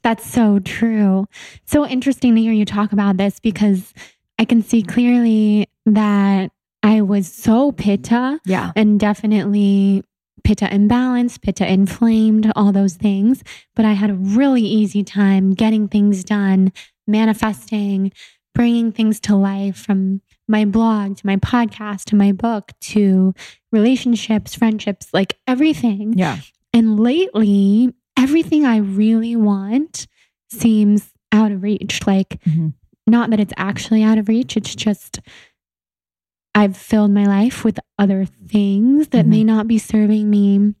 That's so true. So interesting to hear you talk about this because I can see clearly that I was so Pitta and definitely Pitta imbalanced, Pitta inflamed, all those things. But I had a really easy time getting things done, manifesting, bringing things to life from my blog to my podcast to my book to relationships, friendships, like everything. Yeah. And lately, everything I really want seems out of reach. Like, not that it's actually out of reach. It's just I've filled my life with other things that may not be serving me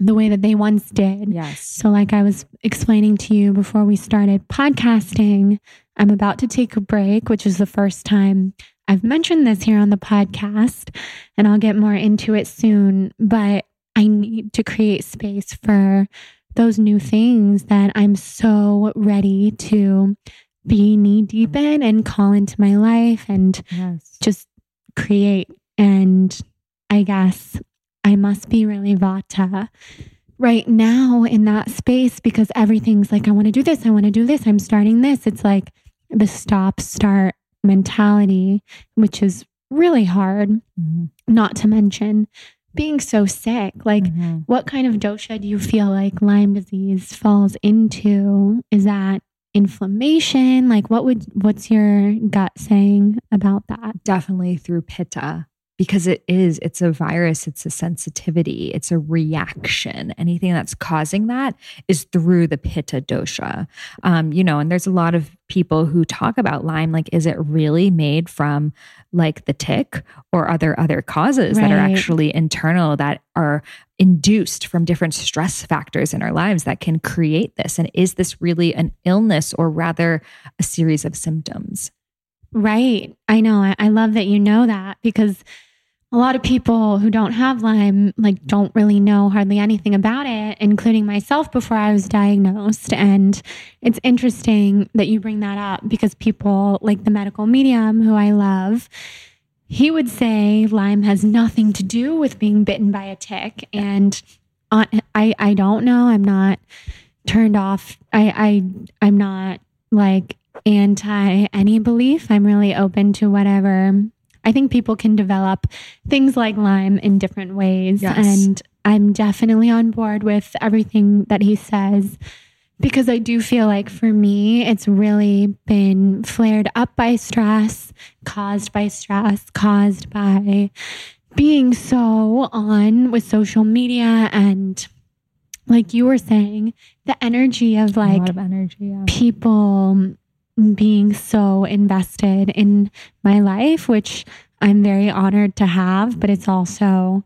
the way that they once did. Yes. So like I was explaining to you before we started podcasting, I'm about to take a break, which is the first time I've mentioned this here on the podcast, and I'll get more into it soon. But I need to create space for those new things that I'm so ready to be knee deep in and call into my life and just create. And I guess I must be really Vata right now in that space because everything's like, I want to do this. I want to do this. I'm starting this. It's like the stop start mentality, which is really hard, not to mention being so sick. Like what kind of dosha do you feel like Lyme disease falls into? Is that inflammation? Like what's your gut saying about that? Definitely through Pitta, because it's a virus, it's a sensitivity, it's a reaction. Anything that's causing that is through the Pitta dosha. And there's a lot of people who talk about Lyme, like, is it really made from like the tick or other causes that are actually internal that are induced from different stress factors in our lives that can create this? And is this really an illness or rather a series of symptoms? Right. I know. I love that you know that because a lot of people who don't have Lyme, like, don't really know hardly anything about it, including myself before I was diagnosed. And it's interesting that you bring that up because people like the medical medium who I love, he would say Lyme has nothing to do with being bitten by a tick. And I don't know. I'm not turned off. I'm not like anti any belief. I'm really open to whatever. I think people can develop things like Lyme in different ways. Yes. And I'm definitely on board with everything that he says, because I do feel like for me, it's really been flared up by stress, caused by being so on with social media. And like you were saying, the energy of like people being so invested in my life, which I'm very honored to have, but it's also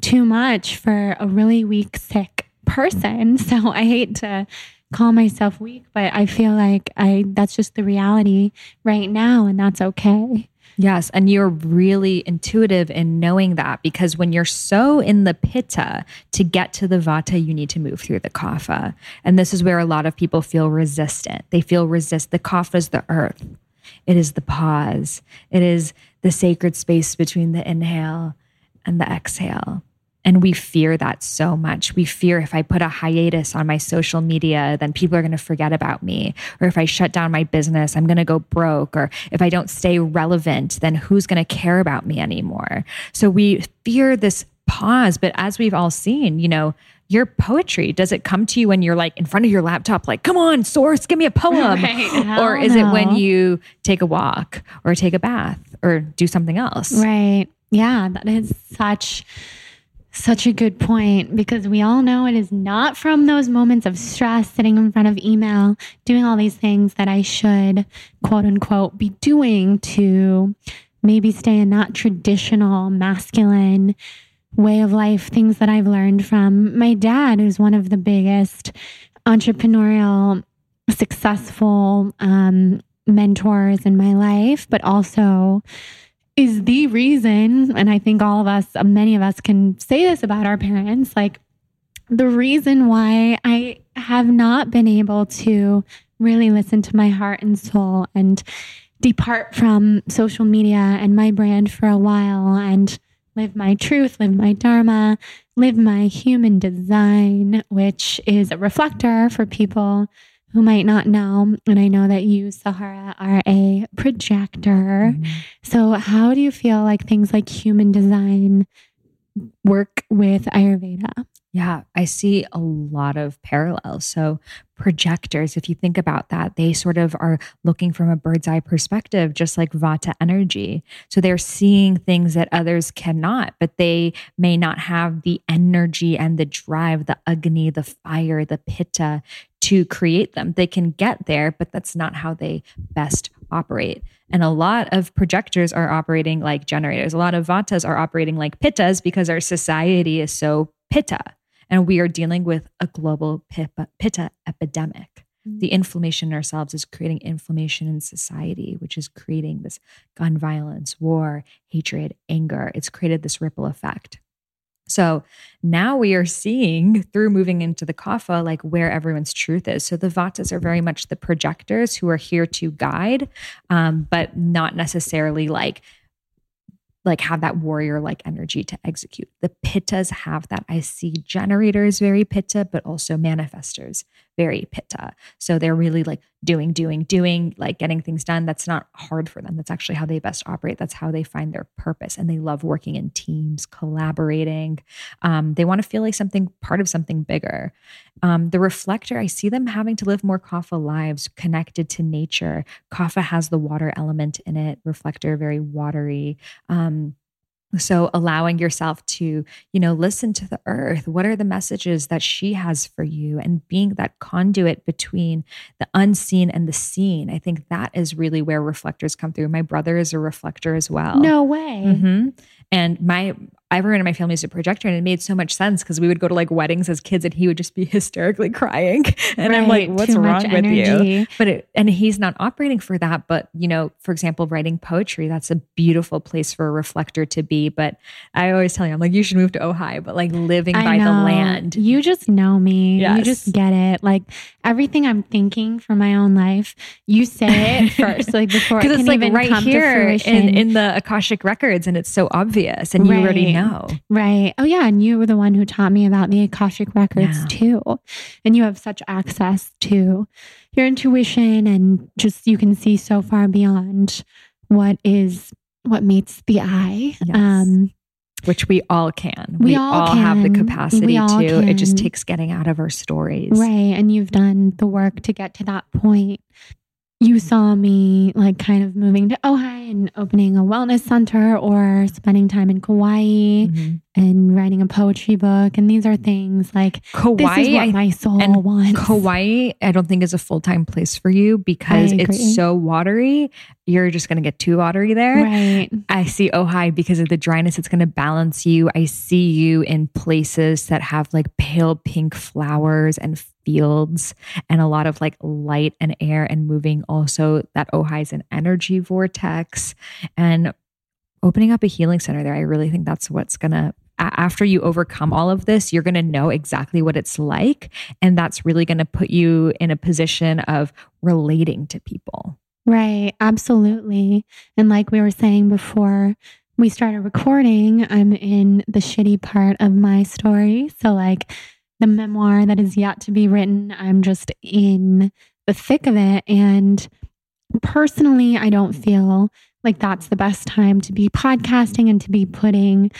too much for a really weak, sick person. So I hate to call myself weak, but I feel like that's just the reality right now, and that's okay. Yes. And you're really intuitive in knowing that, because when you're so in the Pitta, to get to the Vata, you need to move through the Kapha. And this is where a lot of people feel resistant. They feel resist. The Kapha is the earth. It is the pause. It is the sacred space between the inhale and the exhale. And we fear that so much. We fear if I put a hiatus on my social media, then people are going to forget about me. Or if I shut down my business, I'm going to go broke. Or if I don't stay relevant, then who's going to care about me anymore? So we fear this pause. But as we've all seen, you know, your poetry, does it come to you when you're like in front of your laptop, like, come on, source, give me a poem? Right. Or is it when you take a walk or take a bath or do something else? Right. Yeah, that is such a good point, because we all know it is not from those moments of stress, sitting in front of email, doing all these things that I should, quote unquote, be doing to maybe stay in that traditional masculine way of life, things that I've learned from my dad, who's one of the biggest entrepreneurial, successful mentors in my life, but also is the reason, and I think all of us, many of us can say this about our parents, like the reason why I have not been able to really listen to my heart and soul and depart from social media and my brand for a while and live my truth, live my dharma, live my human design, which is a reflector for people who might not know. And I know that you, Sahara, are a projector. Mm-hmm. So how do you feel like things like human design work with Ayurveda? Yeah, I see a lot of parallels. So projectors, if you think about that, they sort of are looking from a bird's eye perspective, just like Vata energy. So they're seeing things that others cannot, but they may not have the energy and the drive, the Agni, the fire, the Pitta to create them. They can get there, but that's not how they best operate. And a lot of projectors are operating like generators. A lot of Vatas are operating like Pittas because our society is so Pitta. And we are dealing with a global Pitta epidemic. Mm-hmm. The inflammation in ourselves is creating inflammation in society, which is creating this gun violence, war, hatred, anger. It's created this ripple effect. So now we are seeing through moving into the Kapha, like where everyone's truth is. So the Vatas are very much the projectors who are here to guide, but not necessarily like have that warrior-like energy to execute. The Pittas have that. I see generators, very Pitta, but also manifestors, very Pitta. So they're really like doing, like getting things done. That's not hard for them. That's actually how they best operate. That's how they find their purpose. And they love working in teams, collaborating. They want to feel like something, part of something bigger. The reflector, I see them having to live more Kapha lives connected to nature. Kapha has the water element in it. Reflector, very watery. So allowing yourself to, you know, listen to the earth. What are the messages that she has for you? And being that conduit between the unseen and the seen. I think that is really where reflectors come through. My brother is a reflector as well. No way. Mm-hmm. And everyone in my family is a projector, and it made so much sense because we would go to like weddings as kids and he would just be hysterically crying. And right, I'm like, what's wrong with you? But and he's not operating for that. But, you know, for example, writing poetry, that's a beautiful place for a reflector to be. But I always tell you, I'm like, you should move to Ojai, but like living by the land. You just know me. Yes. You just get it. Like everything I'm thinking for my own life, you say it first, like before it can like even right come here to fruition. In the Akashic records, and it's so obvious and you already know. Right. Oh yeah. And you were the one who taught me about the Akashic records too. And you have such access to your intuition, and just, you can see so far beyond what meets the eye. Yes. Which we all can. We all have the capacity to. It just takes getting out of our stories. Right. And you've done the work to get to that point. You saw me like kind of moving to Ojai and opening a wellness center, or spending time in Kauai and writing a poetry book. And these are things like, Kauai, this is what my soul wants. Kauai, I don't think is a full-time place for you because it's so watery. You're just going to get too watery there. Right. I see Ojai because of the dryness. It's going to balance you. I see you in places that have like pale pink flowers and fields and a lot of like light and air and moving. Also that Ojai is an energy vortex, and opening up a healing center there. I really think that's what's going to, after you overcome all of this, you're going to know exactly what it's like. And that's really going to put you in a position of relating to people. Right. Absolutely. And like we were saying before we started recording, I'm in the shitty part of my story. So like the memoir that is yet to be written, I'm just in the thick of it. And personally, I don't feel like that's the best time to be podcasting and to be putting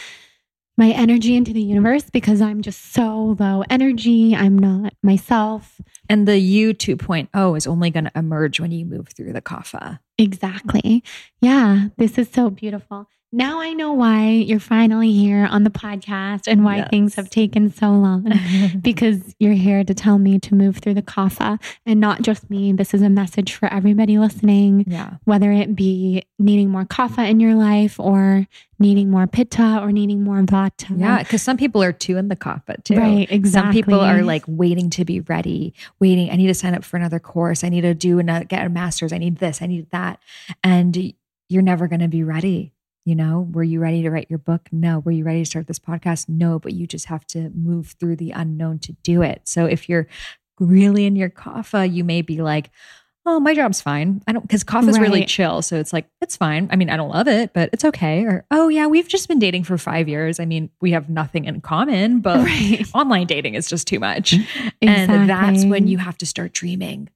my energy into the universe because I'm just so low energy. I'm not myself. And the you 2.0 is only going to emerge when you move through the kapha. Exactly. Yeah. This is so beautiful. Now I know why you're finally here on the podcast and why things have taken so long because you're here to tell me to move through the kapha and not just me. This is a message for everybody listening, whether it be needing more kapha in your life or needing more pitta or needing more vata. Yeah, because some people are too in the kapha too. Right, exactly. Some people are like waiting to be ready, waiting. I need to sign up for another course. I need to get a master's. I need this. I need that. And you're never going to be ready. You know, were you ready to write your book? No. Were you ready to start this podcast? No, but you just have to move through the unknown to do it. So if you're really in your kapha, you may be like, oh, my job's fine. Because kapha is really chill. So it's like, it's fine. I mean, I don't love it, but it's okay. Or, oh yeah, we've just been dating for 5 years. I mean, we have nothing in common, but online dating is just too much. Exactly. And that's when you have to start dreaming.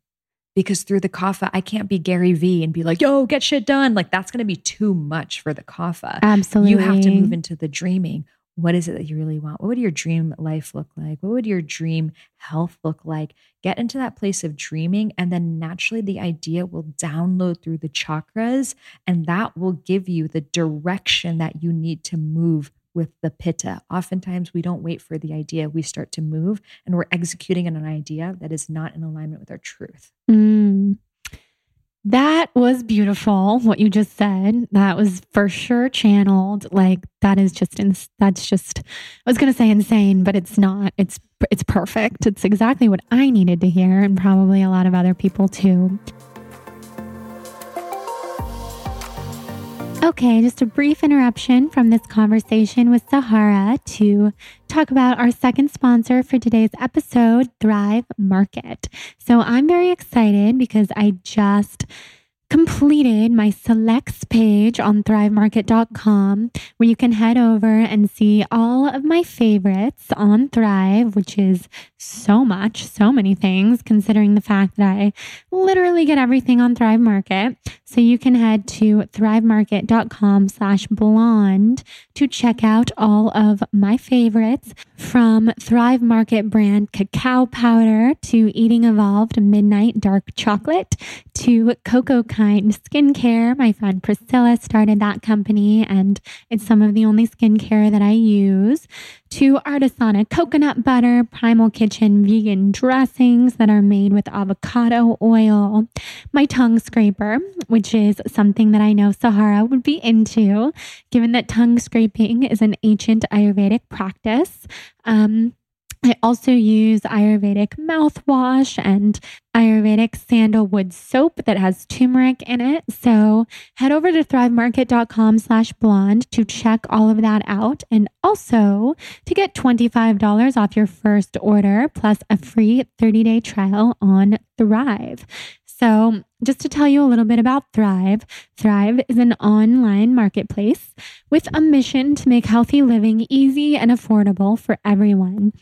Because through the kapha, I can't be Gary Vee and be like, yo, get shit done. Like that's going to be too much for the kapha. Absolutely. You have to move into the dreaming. What is it that you really want? What would your dream life look like? What would your dream health look like? Get into that place of dreaming. And then naturally the idea will download through the chakras. And that will give you the direction that you need to move with the pitta. Oftentimes we don't wait for the idea. We start to move and we're executing on an idea that is not in alignment with our truth. Mm. That was beautiful. What you just said, that was for sure channeled. Like that is just, I was going to say insane, but it's not, it's perfect. It's exactly what I needed to hear. And probably a lot of other people too. Okay, just a brief interruption from this conversation with Sahara to talk about our second sponsor for today's episode, Thrive Market. So I'm very excited because I just completed my selects page on thrivemarket.com where you can head over and see all of my favorites on Thrive, which is so many things considering the fact that I literally get everything on Thrive Market. So you can head to thrivemarket.com/blonde to check out all of my favorites from Thrive Market brand cacao powder to Eating Evolved Midnight Dark Chocolate to Cocoa Kind Skincare. My friend Priscilla started that company and it's some of the only skincare that I use. To Artisana coconut butter, Primal Kitchen vegan dressings that are made with avocado oil, my tongue scraper, which is something that I know Sahara would be into, given that tongue scraping is an ancient Ayurvedic practice. I also use Ayurvedic mouthwash and Ayurvedic sandalwood soap that has turmeric in it. So head over to thrivemarket.com/blonde to check all of that out. And also to get $25 off your first order plus a free 30-day trial on Thrive. So just to tell you a little bit about Thrive, Thrive is an online marketplace with a mission to make healthy living easy and affordable for everyone.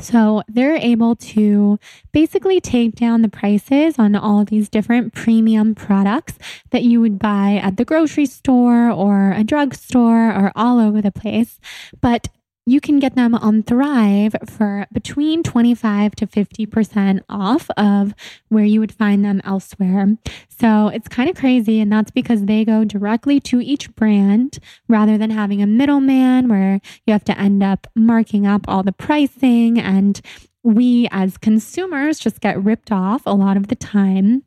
So they're able to basically take down the prices on all these different premium products that you would buy at the grocery store or a drugstore or all over the place. But you can get them on Thrive for between 25 to 50% off of where you would find them elsewhere. So it's kind of crazy. And that's because they go directly to each brand rather than having a middleman where you have to end up marking up all the pricing. And we as consumers just get ripped off a lot of the time.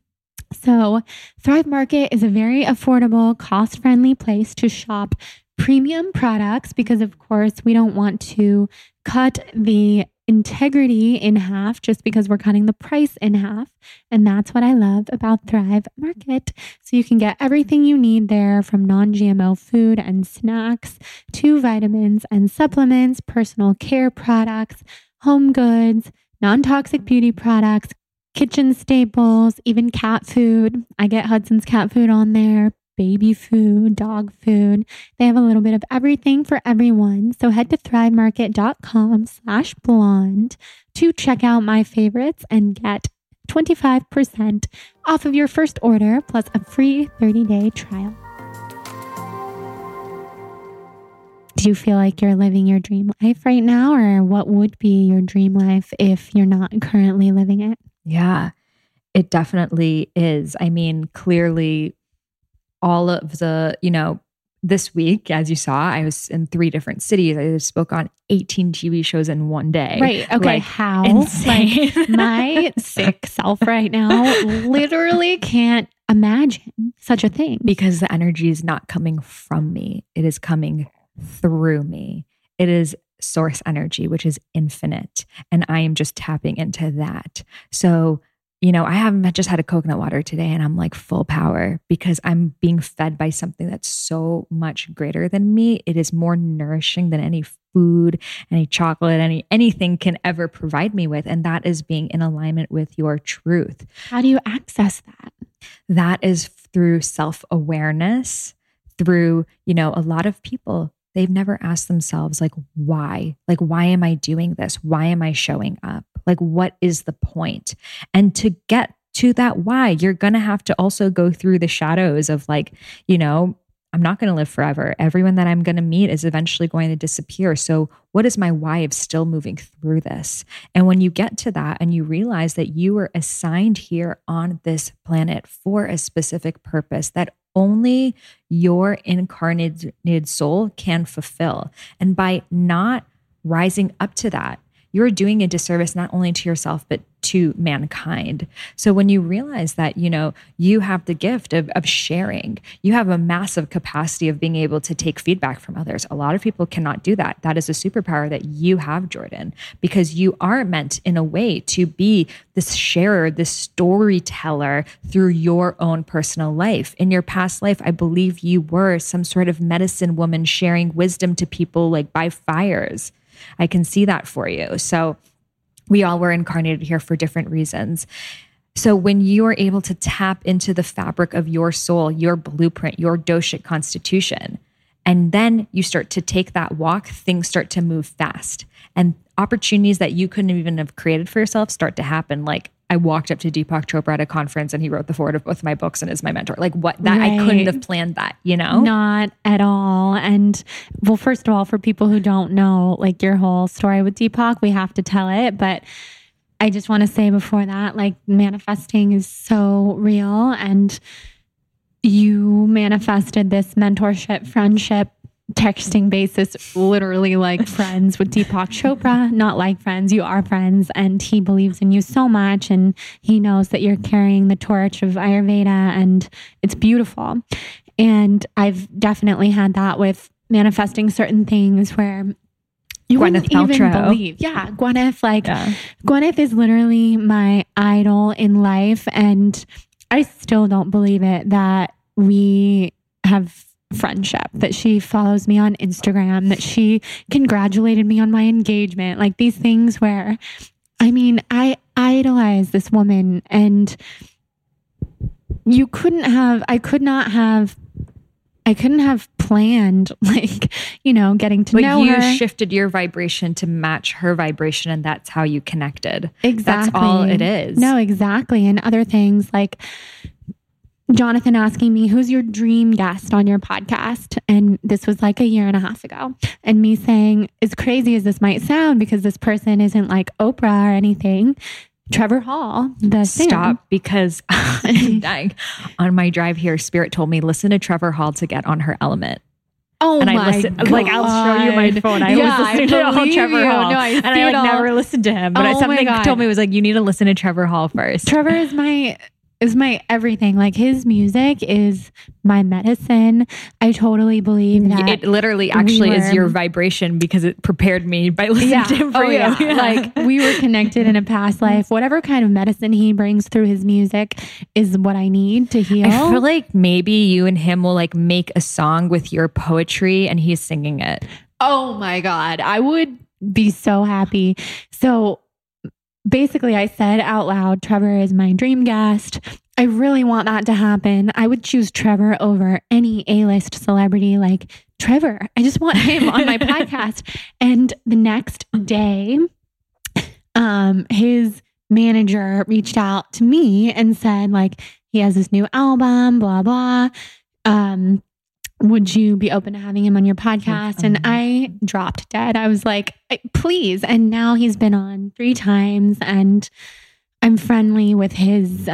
So Thrive Market is a very affordable, cost-friendly place to shop premium products because, of course, we don't want to cut the integrity in half just because we're cutting the price in half. And that's what I love about Thrive Market. So you can get everything you need there from non-GMO food and snacks to vitamins and supplements, personal care products, home goods, non-toxic beauty products, kitchen staples, even cat food. I get Hudson's cat food on there, baby food, dog food. They have a little bit of everything for everyone. So head to thrivemarket.com/blonde to check out my favorites and get 25% off of your first order plus a free 30-day trial. Do you feel like you're living your dream life right now, or what would be your dream life if you're not currently living it? Yeah, it definitely is. I mean, clearly all of the, this week, as you saw, I was in 3 different cities. I spoke on 18 TV shows in one day. Right. Okay. How? Insane. Like, my sick self right now literally can't imagine such a thing. Because the energy is not coming from me. It is coming through me. It is source energy, which is infinite. And I am just tapping into that. So I haven't just had a coconut water today and I'm like full power because I'm being fed by something that's so much greater than me. It is more nourishing than any food, any chocolate, anything can ever provide me with. And that is being in alignment with your truth. How do you access that? That is through self-awareness, through, a lot of people, they've never asked themselves why? Why am I doing this? Why am I showing up? What is the point? And to get to that why, you're going to have to also go through the shadows of I'm not going to live forever. Everyone that I'm going to meet is eventually going to disappear. So what is my why of still moving through this? And when you get to that and you realize that you were assigned here on this planet for a specific purpose that only your incarnated soul can fulfill. And by not rising up to that, you're doing a disservice not only to yourself, but to mankind. So when you realize that, you have the gift of sharing, you have a massive capacity of being able to take feedback from others. A lot of people cannot do that. That is a superpower that you have, Jordan, because you are meant in a way to be this sharer, this storyteller through your own personal life. In your past life, I believe you were some sort of medicine woman sharing wisdom to people by fires. I can see that for you. So we all were incarnated here for different reasons. So when you are able to tap into the fabric of your soul, your blueprint, your doshic constitution, and then you start to take that walk, things start to move fast. And opportunities that you couldn't even have created for yourself start to happen. I walked up to Deepak Chopra at a conference and he wrote the foreword of both my books and is my mentor. Right. I couldn't have planned that, Not at all. And well, first of all, for people who don't know, your whole story with Deepak, we have to tell it. But I just want to say before that, manifesting is so real. And you manifested this mentorship, friendship, texting basis, literally friends with Deepak Chopra, not friends, you are friends, and he believes in you so much. And he knows that you're carrying the torch of Ayurveda and it's beautiful. And I've definitely had that with manifesting certain things where you Gwyneth wouldn't even believe. Yeah. Gwyneth is literally my idol in life. And I still don't believe it that we have friendship, that she follows me on Instagram, that she congratulated me on my engagement, these things where, I idolize this woman, and I couldn't have planned, getting to know her. But you shifted your vibration to match her vibration, and that's how you connected. Exactly. That's all it is. No, exactly. And other things Jonathan asking me, who's your dream guest on your podcast? And this was 1.5 years ago. And me saying, as crazy as this might sound, because this person isn't Oprah or anything, Trevor Hall, the singer. Stop, because I'm dying. On my drive here, Spirit told me, listen to Trevor Hall to get on her element. Oh, and I listened, God. I'll show you my phone. I was listening to Trevor Hall. No, I never listened to him. But something told me, it was you need to listen to Trevor Hall first. Trevor is my everything. His music is my medicine. I totally believe that. It literally actually is your vibration, because it prepared me by listening to him for you. Yeah. Yeah. We were connected in a past life. Whatever kind of medicine he brings through his music is what I need to heal. I feel maybe you and him will make a song with your poetry and he's singing it. Oh my God. I would be so happy. So basically I said out loud, Trevor is my dream guest. I really want that to happen. I would choose Trevor over any A-list celebrity. Like, Trevor, I just want him on my podcast. And the next day, his manager reached out to me and said, like, he has this new album, blah, blah. Would you be open to having him on your podcast? And I dropped dead. I was like, please. And now he's been on 3 times and I'm friendly with his,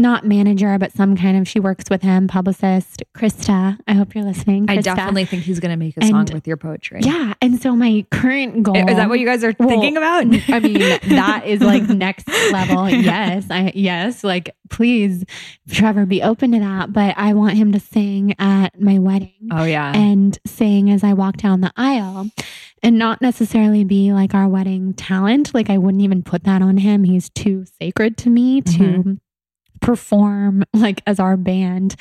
not manager, but some kind of, she works with him, publicist, Krista. I hope you're listening, Krista. I definitely think he's going to make a song with your poetry. Yeah. And so my current goal... Is that what you guys are thinking about? I mean, that is like next level. Yes. Yes. Like, please, Trevor, be open to that. But I want him to sing at my wedding. Oh, yeah. And sing as I walk down the aisle. And not necessarily be like our wedding talent. Like, I wouldn't even put that on him. He's too sacred to me to perform like as our band,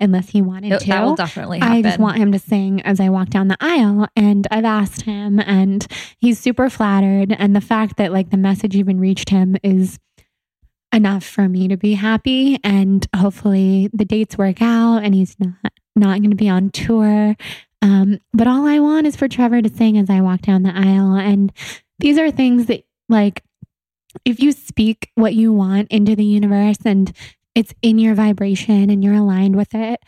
unless he wanted to. That will definitely happen. I just want him to sing as I walk down the aisle, and I've asked him and he's super flattered. And the fact that like the message even reached him is enough for me to be happy, and hopefully the dates work out and he's not going to be on tour. But all I want is for Trevor to sing as I walk down the aisle. And these are things that, like, if you speak what you want into the universe and it's in your vibration and you're aligned with it,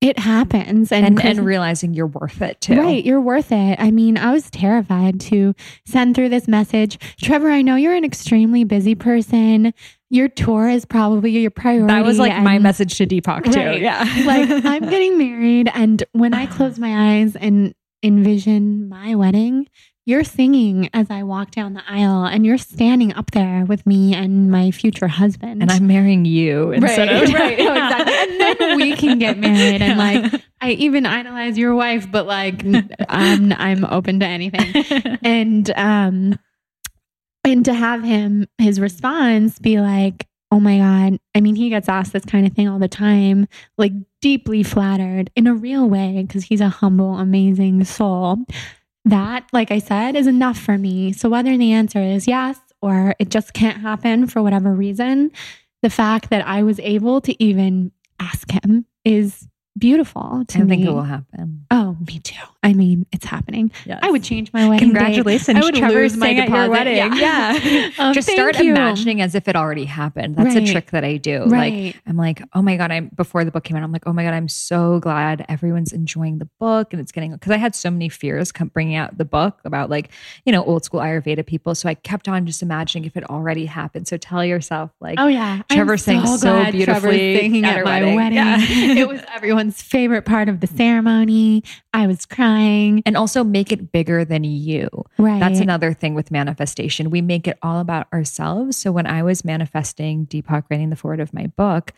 it happens. And realizing you're worth it too. Right. You're worth it. I mean, I was terrified to send through this message. Trevor, I know you're an extremely busy person. Your tour is probably your priority. That was like my message to Deepak too. Right. Yeah. Like, I'm getting married. And when I close my eyes and envision my wedding, you're singing as I walk down the aisle and you're standing up there with me and my future husband. And I'm marrying you instead of... Right, oh, exactly. And then we can get married. And like, I even idolize your wife, but like, I'm open to anything. And to have his response be like, oh my God. I mean, he gets asked this kind of thing all the time, like deeply flattered in a real way, because he's a humble, amazing soul. That, like I said, is enough for me. So whether the answer is yes, or it just can't happen for whatever reason, the fact that I was able to even ask him is beautiful to me. I think it will happen. Oh, me too. I mean, it's happening. Yes. I would change my wedding. Congratulations, I would Trevor's my deposit. Wedding. Yeah. Just start imagining as if it already happened. That's a trick that I do. Right. Like, I'm like, oh my God, before the book came out, I'm like, oh my God, I'm so glad everyone's enjoying the book and it's getting, because I had so many fears bringing out the book about like, you know, old school Ayurveda people. So I kept on just imagining if it already happened. So tell yourself like, oh yeah, Trevor sang so beautifully at my wedding. Yeah. It was everyone's favorite part of the ceremony. I was crying. And also make it bigger than you. Right. That's another thing with manifestation. We make it all about ourselves. So when I was manifesting Deepak writing the foreword of my book,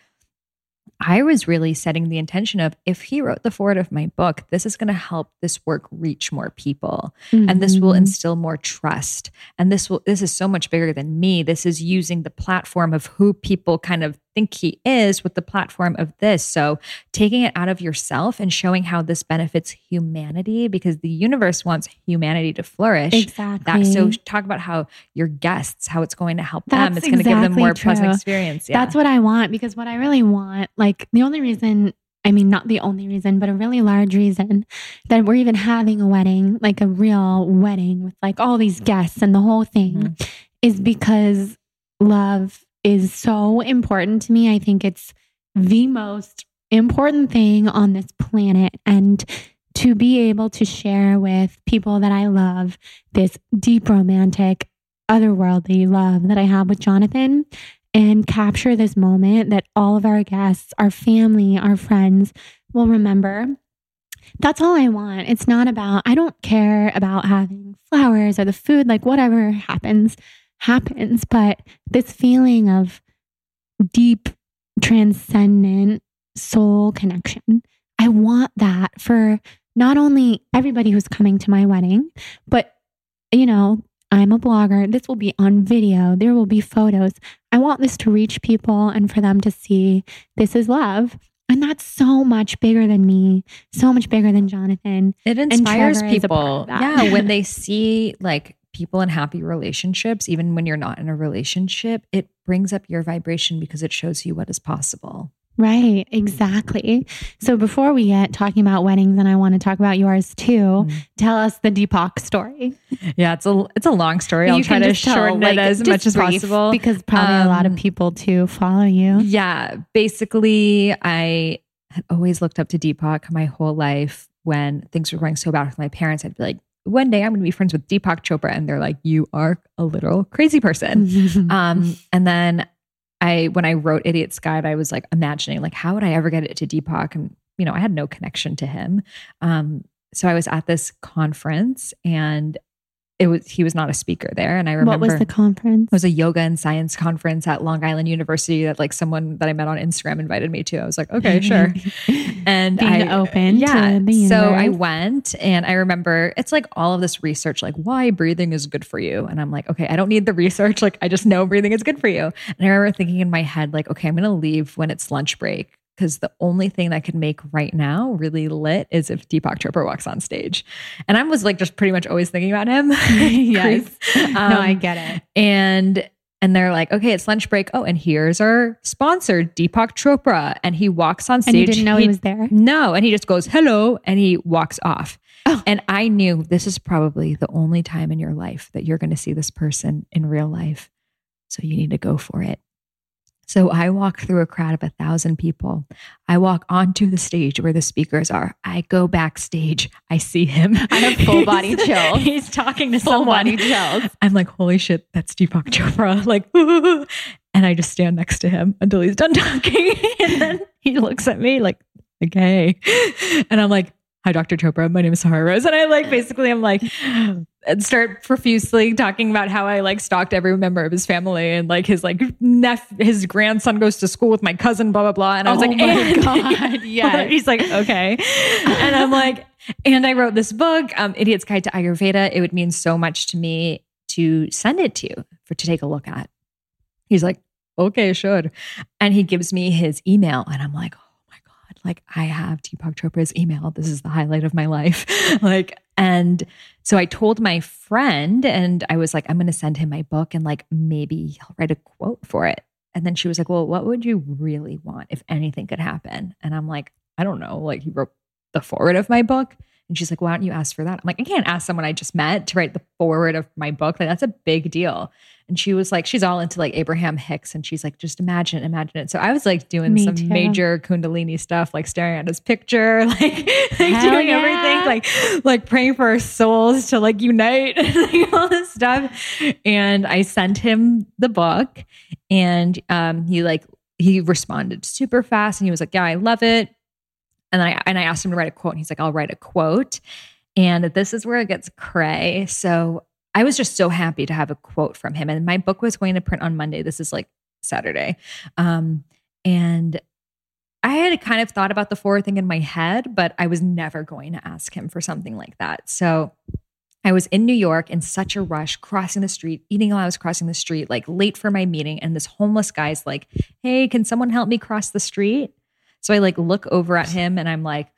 I was really setting the intention of, if he wrote the foreword of my book, this is going to help this work reach more people. Mm-hmm. And this will instill more trust. And this is so much bigger than me. This is using the platform of who people kind of think he is with the platform of this. So taking it out of yourself and showing how this benefits humanity, because the universe wants humanity to flourish. Exactly. So talk about how your guests, how it's going to help them. It's going to give them more pleasant experience. Yeah. That's what I want, because what I really want, like the only reason, I mean, not the only reason, but a really large reason that we're even having a wedding, like a real wedding with like all these guests and the whole thing is because love is so important to me. I think it's the most important thing on this planet. And to be able to share with people that I love this deep, romantic, otherworldly love that I have with Jonathan, and capture this moment that all of our guests, our family, our friends will remember. That's all I want. It's not about, I don't care about having flowers or the food, like whatever happens, but this feeling of deep, transcendent soul connection, I want that for not only everybody who's coming to my wedding, but, you know, I'm a blogger. This will be on video. There will be photos. I want this to reach people and for them to see this is love. And that's so much bigger than me, so much bigger than Jonathan. It inspires people. Yeah. When they see like, people and happy relationships, even when you're not in a relationship, it brings up your vibration because it shows you what is possible. Right, exactly. So before we get talking about weddings, and I want to talk about yours too, tell us the Deepak story. Yeah, it's a long story. I'll try to shorten it as much as possible. Because probably a lot of people too follow you. Yeah, basically I had always looked up to Deepak my whole life. When things were going so bad with my parents, I'd be like, one day I'm going to be friends with Deepak Chopra. And they're like, you are a literal crazy person. And then when I wrote Idiot's Guide, I was like imagining like, how would I ever get it to Deepak? And, you know, I had no connection to him. So I was at this conference and he was not a speaker there. And I remember— What was the conference? It was a yoga and science conference at Long Island University that like someone that I met on Instagram invited me to. I was like, okay, sure. And So I went, and I remember it's like all of this research, like why breathing is good for you. And I'm like, okay, I don't need the research. Like I just know breathing is good for you. And I remember thinking in my head, like, okay, I'm going to leave when it's lunch break, because the only thing that could make right now really lit is if Deepak Chopra walks on stage. And I was like, just pretty much always thinking about him. Yes. No, I get it. And they're like, okay, it's lunch break. Oh, and here's our sponsor, Deepak Chopra. And he walks on stage. And you didn't know he was there? No. And he just goes, hello. And he walks off. Oh. And I knew this is probably the only time in your life that you're going to see this person in real life. So you need to go for it. So I walk through a crowd of 1,000 people. I walk onto the stage where the speakers are. I go backstage. I see him. I have full body chills. He's talking to someone. Full body chills. I'm like, holy shit, that's Deepak Chopra. Like, ooh. And I just stand next to him until he's done talking. And then he looks at me like, okay. And I'm like, hi, Dr. Chopra. My name is Sahara Rose. And I like, basically, I'm like, and start profusely talking about how I like stalked every member of his family, and like his his grandson goes to school with my cousin, blah, blah, blah. And I was God, yeah. He's like, okay. And I'm like, and I wrote this book, Idiot's Guide to Ayurveda. It would mean so much to me to send it to you to take a look at. He's like, okay, sure. And he gives me his email, and I'm like, oh my God, like I have Deepak Chopra's email. This is the highlight of my life. And so I told my friend, and I was like, I'm going to send him my book and like, maybe he'll write a quote for it. And then she was like, well, what would you really want if anything could happen? And I'm like, I don't know. Like he wrote the foreword of my book. And she's like, why don't you ask for that? I'm like, I can't ask someone I just met to write the foreword of my book. Like that's a big deal. And she was like, she's all into like Abraham Hicks. And she's like, just imagine it. So I was like doing major Kundalini stuff, like staring at his picture, doing everything, like praying for our souls to like unite, like all this stuff. And I sent him the book, and he responded super fast, and he was like, yeah, I love it. And I asked him to write a quote, and he's like, I'll write a quote. And this is where it gets cray. So I was just so happy to have a quote from him. And my book was going to print on Monday. This is like Saturday. And I had kind of thought about the forward thing in my head, but I was never going to ask him for something like that. So I was in New York in such a rush, crossing the street, eating while I was crossing the street, like late for my meeting. And this homeless guy's like, hey, can someone help me cross the street? So I like look over at him, and I'm like,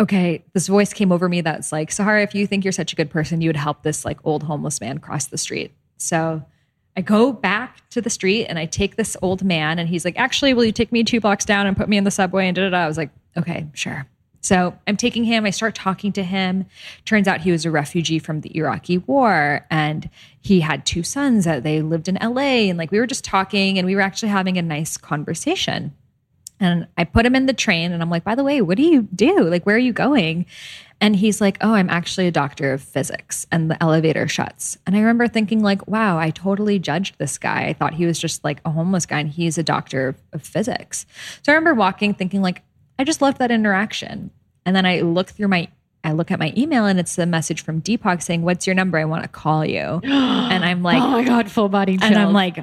okay, this voice came over me that's like, Sahara, if you think you're such a good person, you would help this like old homeless man cross the street. So I go back to the street, and I take this old man, and he's like, actually, will you take me 2 blocks down and put me in the subway? And I was like, okay, sure. So I'm taking him. I start talking to him. Turns out he was a refugee from the Iraqi war, and he had 2 sons that they lived in LA. And like, we were just talking, and we were actually having a nice conversation. And I put him in the train, and I'm like, by the way, what do you do? Like, where are you going? And he's like, oh, I'm actually a doctor of physics. And the elevator shuts. And I remember thinking like, wow, I totally judged this guy. I thought he was just like a homeless guy, and he's a doctor of physics. So I remember walking thinking like, I just loved that interaction. And then I look at my email, and it's a message from Deepak saying, what's your number? I want to call you. And I'm like, oh my God, full body chills. And I'm like,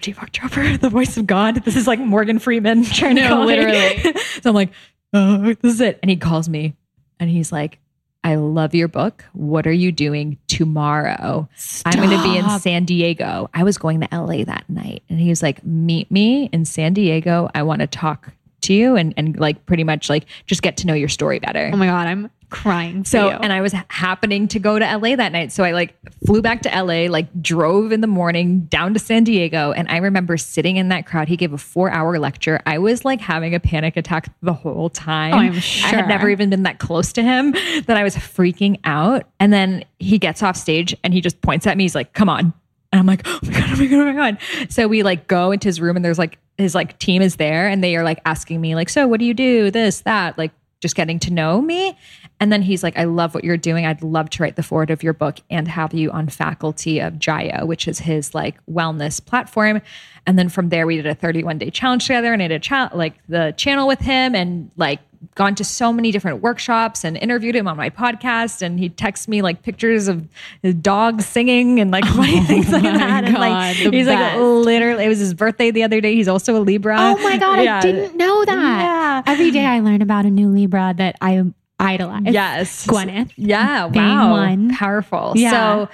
Deepak Chopra, the voice of God. This is like Morgan Freeman trying to call literally. So I'm like, oh, this is it. And he calls me, and he's like, I love your book. What are you doing tomorrow? Stop. I'm going to be in San Diego. I was going to LA that night. And he was like, meet me in San Diego. I want to talk to you and like pretty much like just get to know your story better. Oh my God, I'm crying. So, and I was happening to go to LA that night. So I like flew back to LA, like drove in the morning down to San Diego. And I remember sitting in that crowd. He gave a 4-hour lecture. I was like having a panic attack the whole time. Oh, I'm sure. I had never even been that close to him that I was freaking out. And then he gets off stage and he just points at me. He's like, come on. And I'm like, oh my God, oh my God, oh my God. So we like go into his room and there's like, his like team is there and they are like asking me like, so what do you do? This, that, like just getting to know me. And then he's like, I love what you're doing. I'd love to write the foreword of your book and have you on faculty of Jaya, which is his like wellness platform. And then from there we did a 31-day challenge together and I did a like the channel with him and like gone to so many different workshops and interviewed him on my podcast. And he texts me like pictures of his dog singing and like funny things like that. God, and like, he's best. Like literally, it was his birthday the other day. He's also a Libra. Oh my God. Yeah. I didn't know that. Yeah. Every day I learn about a new Libra that I idolize. Yes. Gwyneth. Yeah. Wow. One. Powerful. Yeah. So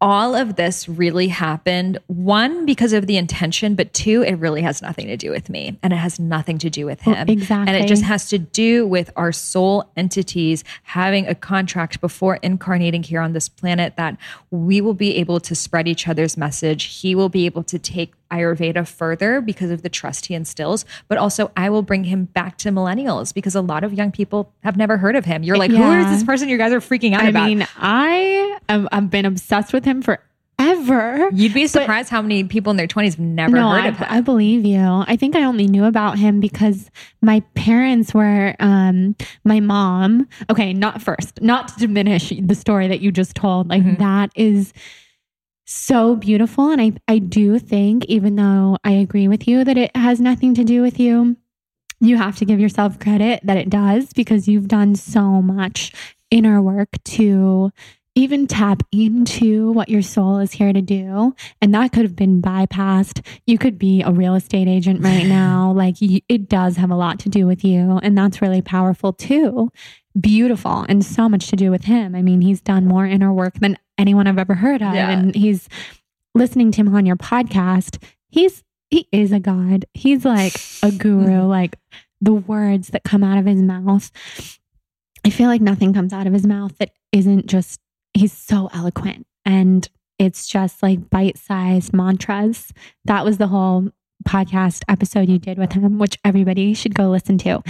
all of this really happened, one, because of the intention, but two, it really has nothing to do with me and it has nothing to do with him. Exactly. And it just has to do with our soul entities having a contract before incarnating here on this planet that we will be able to spread each other's message. He will be able to take Ayurveda further because of the trust he instills, but also I will bring him back to millennials because a lot of young people have never heard of him. You're like, who is this person you guys are freaking out about? I mean, I've been obsessed with him forever. You'd be surprised how many people in their 20s have never heard of him. I believe you. I think I only knew about him because my parents were, my mom, okay, not to diminish the story that you just told, like that is so beautiful. And I do think, even though I agree with you that it has nothing to do with you, you have to give yourself credit that it does because you've done so much inner work to even tap into what your soul is here to do. And that could have been bypassed. You could be a real estate agent right now. Like it does have a lot to do with you. And that's really powerful too. Beautiful. And so much to do with him. I mean, he's done more inner work than anyone I've ever heard of. Yeah. And he's listening to him on your podcast. He is a god. He's like a guru, like the words that come out of his mouth. I feel like nothing comes out of his mouth that isn't just, he's so eloquent and it's just like bite-sized mantras. That was the whole podcast episode you did with him, which everybody should go listen to.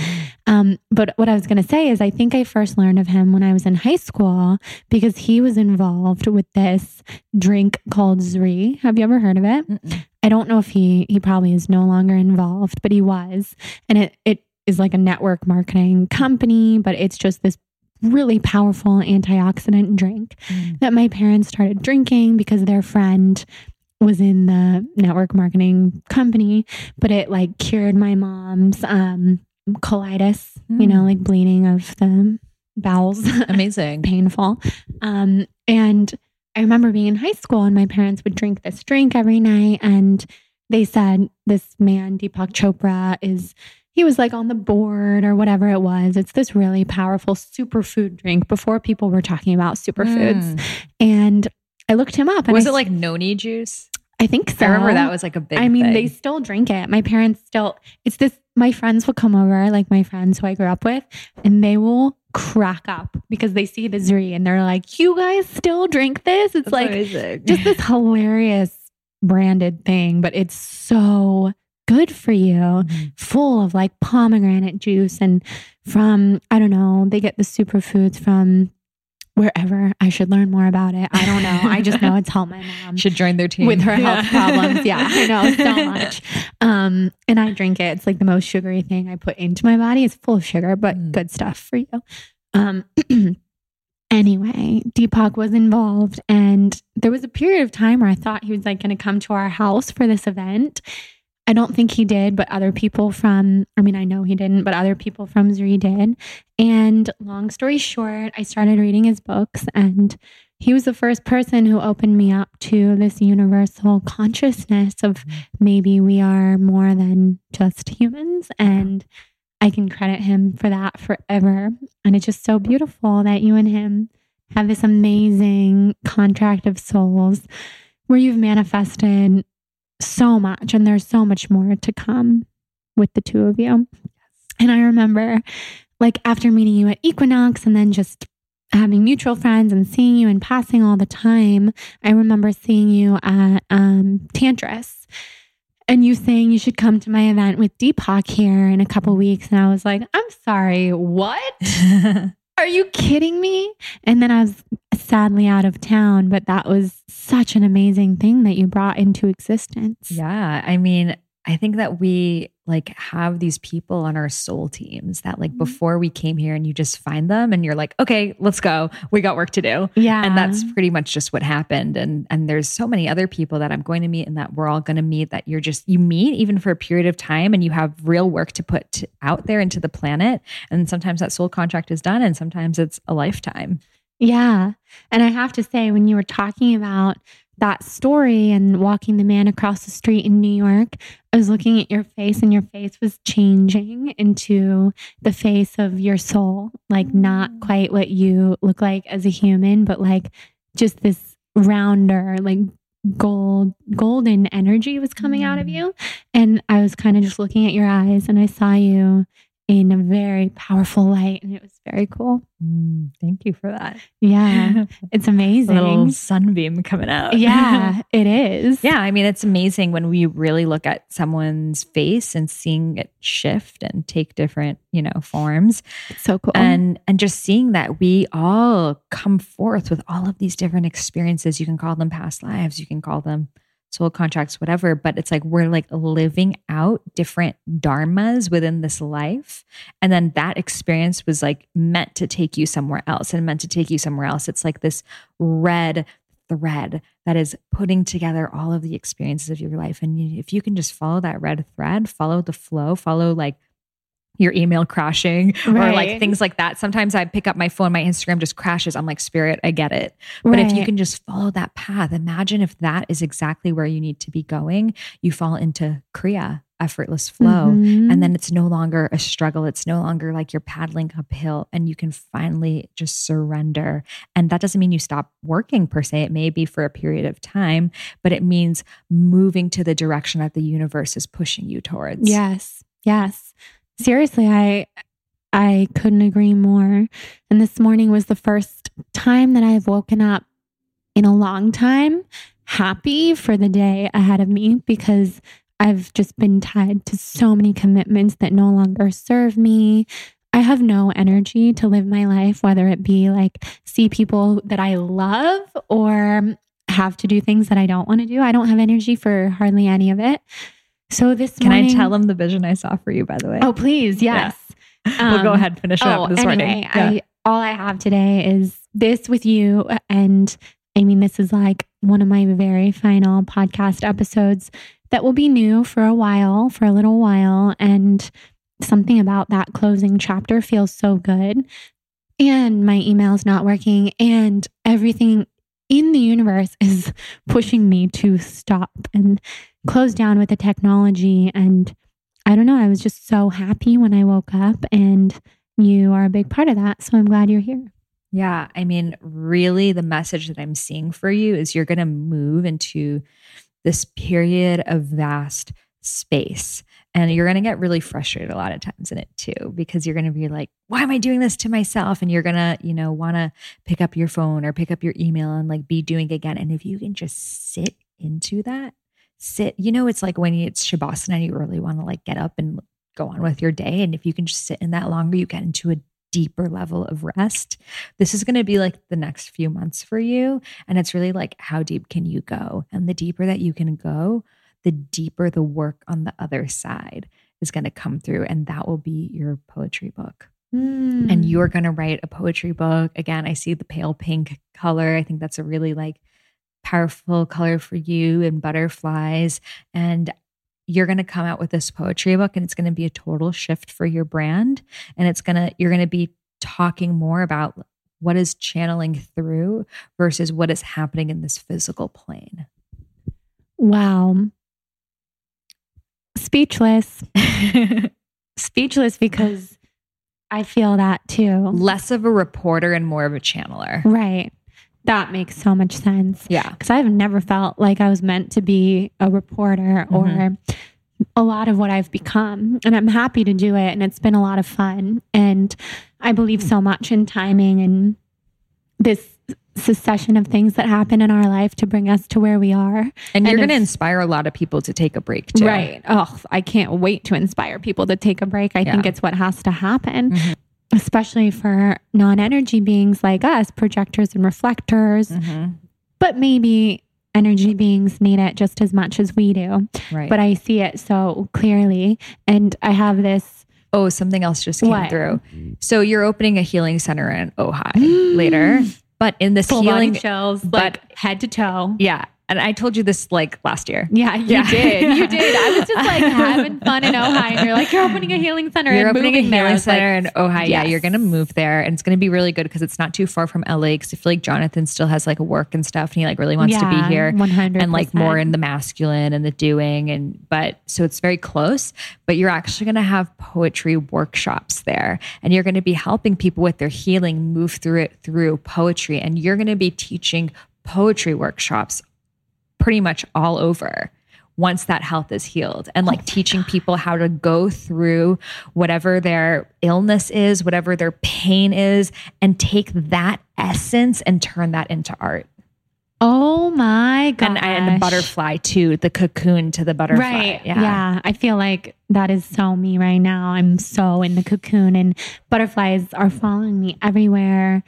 But what I was going to say is I think I first learned of him when I was in high school because he was involved with this drink called Zuri. Have you ever heard of it? Mm-mm. I don't know if he probably is no longer involved, but he was. And it is like a network marketing company, but it's just this really powerful antioxidant drink that my parents started drinking because their friend was in the network marketing company, but it like cured my mom's colitis, you know, like bleeding of the bowels. Amazing. Painful. And I remember being in high school and my parents would drink this drink every night. And they said this man, Deepak Chopra, he was like on the board or whatever it was. It's this really powerful superfood drink before people were talking about superfoods. And I looked him up. Was it like noni juice? I think so. I remember that was like a big thing. I mean, they still drink it. My parents still, it's this, my friends will come over, like my friends who I grew up with, and they will crack up because they see the Zuri and they're like, you guys still drink this? It's like just this hilarious branded thing, but it's so good for you, full of like pomegranate juice and from, I don't know, they get the superfoods from wherever. I should learn more about it. I don't know. I just know it's helped my mom. Should join their team. With her health problems. Yeah, I know so much. And I drink it. It's like the most sugary thing I put into my body. It's full of sugar, but good stuff for you. Anyway, Deepak was involved and there was a period of time where I thought he was like going to come to our house for this event. I don't think he did, but other people I know he didn't, but other people from Zuri did. And long story short, I started reading his books and he was the first person who opened me up to this universal consciousness of maybe we are more than just humans. And I can credit him for that forever. And it's just so beautiful that you and him have this amazing contract of souls where you've manifested so much. And there's so much more to come with the two of you. And I remember like after meeting you at Equinox and then just having mutual friends and seeing you in passing all the time, I remember seeing you at Tantris and you saying you should come to my event with Deepak here in a couple weeks. And I was like, I'm sorry, what? Are you kidding me? And then I was sadly out of town, but that was such an amazing thing that you brought into existence. Yeah. I mean, I think that we like have these people on our soul teams that like before we came here and you just find them and you're like, okay, let's go. We got work to do. Yeah. And that's pretty much just what happened. And there's so many other people that I'm going to meet and that we're all going to meet that you're just, you meet even for a period of time and you have real work to put out there into the planet. And sometimes that soul contract is done and sometimes it's a lifetime. Yeah. And I have to say, when you were talking about that story and walking the man across the street in New York, I was looking at your face and your face was changing into the face of your soul, like not quite what you look like as a human, but like just this rounder, like golden energy was coming out of you. And I was kind of just looking at your eyes and I saw you in a very powerful light. And it was very cool. Thank you for that. Yeah. It's amazing. A little sunbeam coming out. Yeah, it is. Yeah. I mean, it's amazing when we really look at someone's face and seeing it shift and take different, you know, forms. It's so cool. And just seeing that we all come forth with all of these different experiences. You can call them past lives. You can call them soul contracts, whatever, but it's like, we're like living out different dharmas within this life. And then that experience was like meant to take you somewhere else and meant to take you somewhere else. It's like this red thread that is putting together all of the experiences of your life. And if you can just follow that red thread, follow the flow, follow like your email crashing right. or like things like that. Sometimes I pick up my phone, my Instagram just crashes. I'm like, Spirit, I get it. But right. if you can just follow that path, imagine if that is exactly where you need to be going, you fall into Kriya, effortless flow. Mm-hmm. And then it's no longer a struggle. It's no longer like you're paddling uphill and you can finally just surrender. And that doesn't mean you stop working per se. It may be for a period of time, but it means moving to the direction that the universe is pushing you towards. Yes. Yes. Seriously, I couldn't agree more. And this morning was the first time that I've woken up in a long time, happy for the day ahead of me, because I've just been tied to so many commitments that no longer serve me. I have no energy to live my life, whether it be like see people that I love or have to do things that I don't want to do. I don't have energy for hardly any of it. So this morning, can I tell them the vision I saw for you, by the way? Oh, please. Yes. Yeah. We'll go ahead and finish it up this morning. Yeah. All I have today is this with you. And I mean, this is like one of my very final podcast episodes that will be new for a while, for a little while. And something about that closing chapter feels so good. And my email's not working and everything in the universe is pushing me to stop and close down with the technology. And I don't know, I was just so happy when I woke up and you are a big part of that. So I'm glad you're here. Yeah. I mean, really the message that I'm seeing for you is you're going to move into this period of vast space. And you're going to get really frustrated a lot of times in it too, because you're going to be like, why am I doing this to myself? And you're going to, you know, want to pick up your phone or pick up your email and like be doing again. And if you can just sit into that, you know, it's like when it's Shavasana, you really want to like get up and go on with your day. And if you can just sit in that longer, you get into a deeper level of rest. This is going to be like the next few months for you. And it's really like, how deep can you go? And the deeper that you can go, the deeper the work on the other side is going to come through. And that will be your poetry book. Mm. And you're going to write a poetry book. Again, I see the pale pink color. I think that's a really like powerful color for you and butterflies. And you're going to come out with this poetry book and it's going to be a total shift for your brand. And it's going to, you're going to be talking more about what is channeling through versus what is happening in this physical plane. Wow. Speechless. Speechless because I feel that too. Less of a reporter and more of a channeler. Right. That makes so much sense. Yeah. Because I've never felt like I was meant to be a reporter or a lot of what I've become, and I'm happy to do it. And it's been a lot of fun. And I believe so much in timing and this succession of things that happen in our life to bring us to where we are. And you're going to inspire a lot of people to take a break too. Right. Oh, I can't wait to inspire people to take a break. I think it's what has to happen, especially for non-energy beings like us, projectors and reflectors. But maybe energy beings need it just as much as we do. Right. But I see it so clearly. And I have this something else just came through. So you're opening a healing center in Ojai later, but in this healing shells, like head to toe. Yeah. And I told you this like last year. Yeah, you did. You did. I was just like having fun in Ojai, and you're like, you're opening a healing center. You're opening a healing center in Ojai. Yeah. You're going to move there, and it's going to be really good because it's not too far from LA. Cause I feel like Jonathan still has like work and stuff, and he like really wants to be here 100%. And like more in the masculine and the doing. And, but so it's very close, but you're actually going to have poetry workshops there, and you're going to be helping people with their healing, move through it through poetry. And you're going to be teaching poetry workshops pretty much all over once that health is healed, and like teaching people how to go through whatever their illness is, whatever their pain is, and take that essence and turn that into art. Oh my gosh. And the butterfly too, the cocoon to the butterfly. Right. Yeah. I feel like that is so me right now. I'm so in the cocoon, and butterflies are following me everywhere.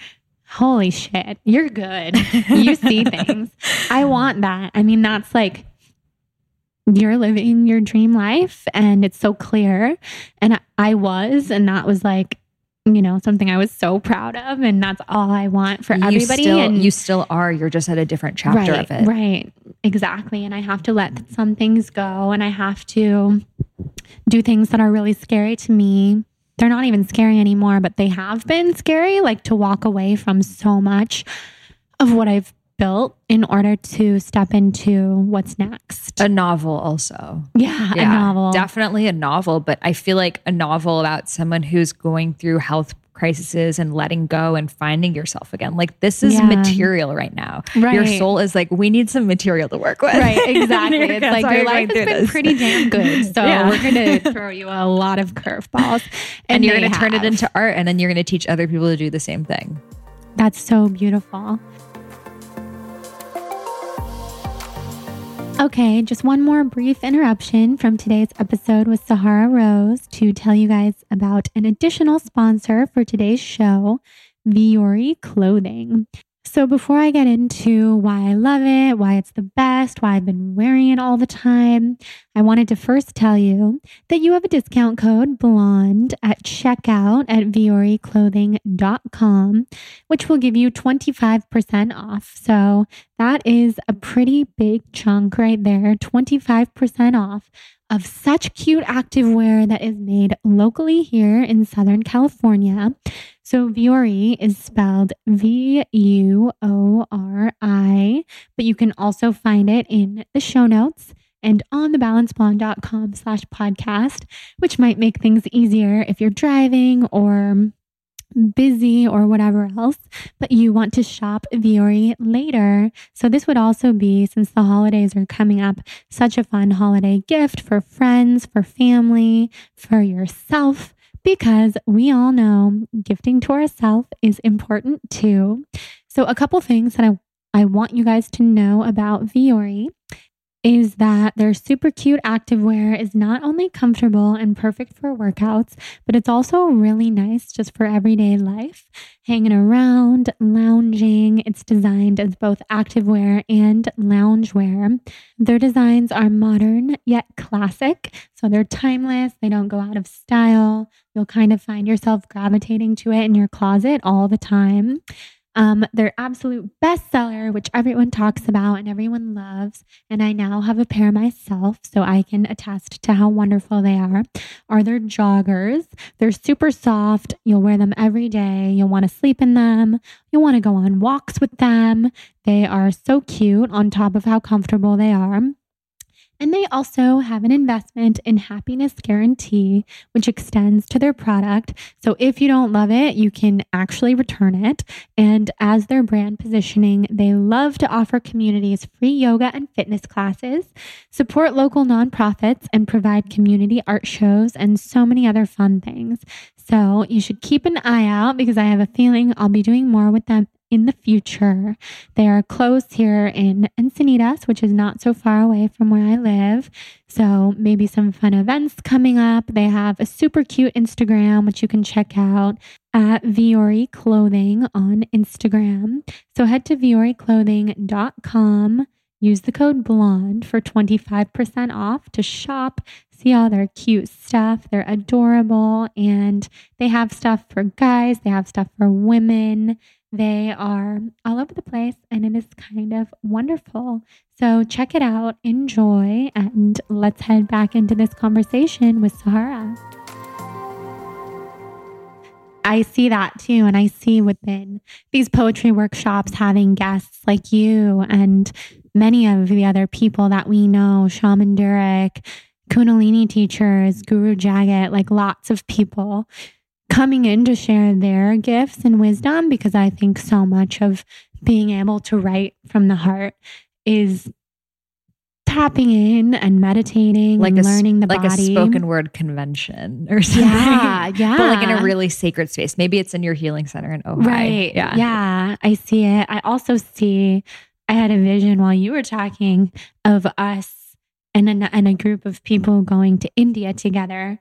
Holy shit, you're good. You see things. I want that. I mean, that's like, you're living your dream life, and it's so clear. And and that was like, you know, something I was so proud of, and that's all I want for everybody. You still are. You're just at a different chapter of it. Right. Exactly. And I have to let some things go, and I have to do things that are really scary to me. They're not even scary anymore, but they have been scary, like to walk away from so much of what I've built in order to step into what's next. A novel also. Yeah, a novel. Definitely a novel, but I feel like a novel about someone who's going through health crises and letting go and finding yourself again. Like this is material right now. Right. Your soul is like, we need some material to work with. Right. Exactly. It's like your life has been pretty damn good. So we're going to throw you a lot of curveballs, and you're going to turn it into art, and then you're going to teach other people to do the same thing. That's so beautiful. Okay, just one more brief interruption from today's episode with Sahara Rose to tell you guys about an additional sponsor for today's show, Viori Clothing. So before I get into why I love it, why it's the best, why I've been wearing it all the time, I wanted to first tell you that you have a discount code BLONDE at checkout at vioriclothing.com, which will give you 25% off. So that is a pretty big chunk right there, 25% off of such cute activewear that is made locally here in Southern California. So Viori is spelled Vuori, but you can also find it in the show notes and on the balancedblonde.com/podcast, which might make things easier if you're driving or busy or whatever else, but you want to shop Viori later. So this would also be, since the holidays are coming up, such a fun holiday gift for friends, for family, for yourself, because we all know gifting to ourselves is important too. So a couple things that I want you guys to know about Viori is that their super cute activewear is not only comfortable and perfect for workouts, but it's also really nice just for everyday life, hanging around, lounging. It's designed as both activewear and loungewear. Their designs are modern yet classic, so they're timeless. They don't go out of style. You'll kind of find yourself gravitating to it in your closet all the time. Their absolute bestseller, which everyone talks about and everyone loves, and I now have a pair myself, so I can attest to how wonderful they are their joggers. They're super soft. You'll wear them every day. You'll want to sleep in them. You'll want to go on walks with them. They are so cute on top of how comfortable they are. And they also have an investment in happiness guarantee, which extends to their product. So if you don't love it, you can actually return it. And as their brand positioning, they love to offer communities free yoga and fitness classes, support local nonprofits, and provide community art shows and so many other fun things. So you should keep an eye out because I have a feeling I'll be doing more with them in the future. They are close here in Encinitas, which is not so far away from where I live. So maybe some fun events coming up. They have a super cute Instagram, which you can check out at Viori Clothing on Instagram. So head to vioriclothing.com. Use the code BLONDE for 25% off to shop, see all their cute stuff. They're adorable and they have stuff for guys. They have stuff for women. They are all over the place and it is kind of wonderful. So check it out, enjoy, and let's head back into this conversation with Sahara. I see that too. And I see within these poetry workshops, having guests like you and many of the other people that we know, Shaman Durek, Kundalini teachers, Guru Jagat, like lots of people coming in to share their gifts and wisdom, because I think so much of being able to write from the heart is tapping in and meditating like and learning the body. Like a spoken word convention or something. Yeah, yeah. But like in a really sacred space. Maybe it's in your healing center in Ojai. Right, yeah. I see it. I also see... I had a vision while you were talking of us and a group of people going to India together,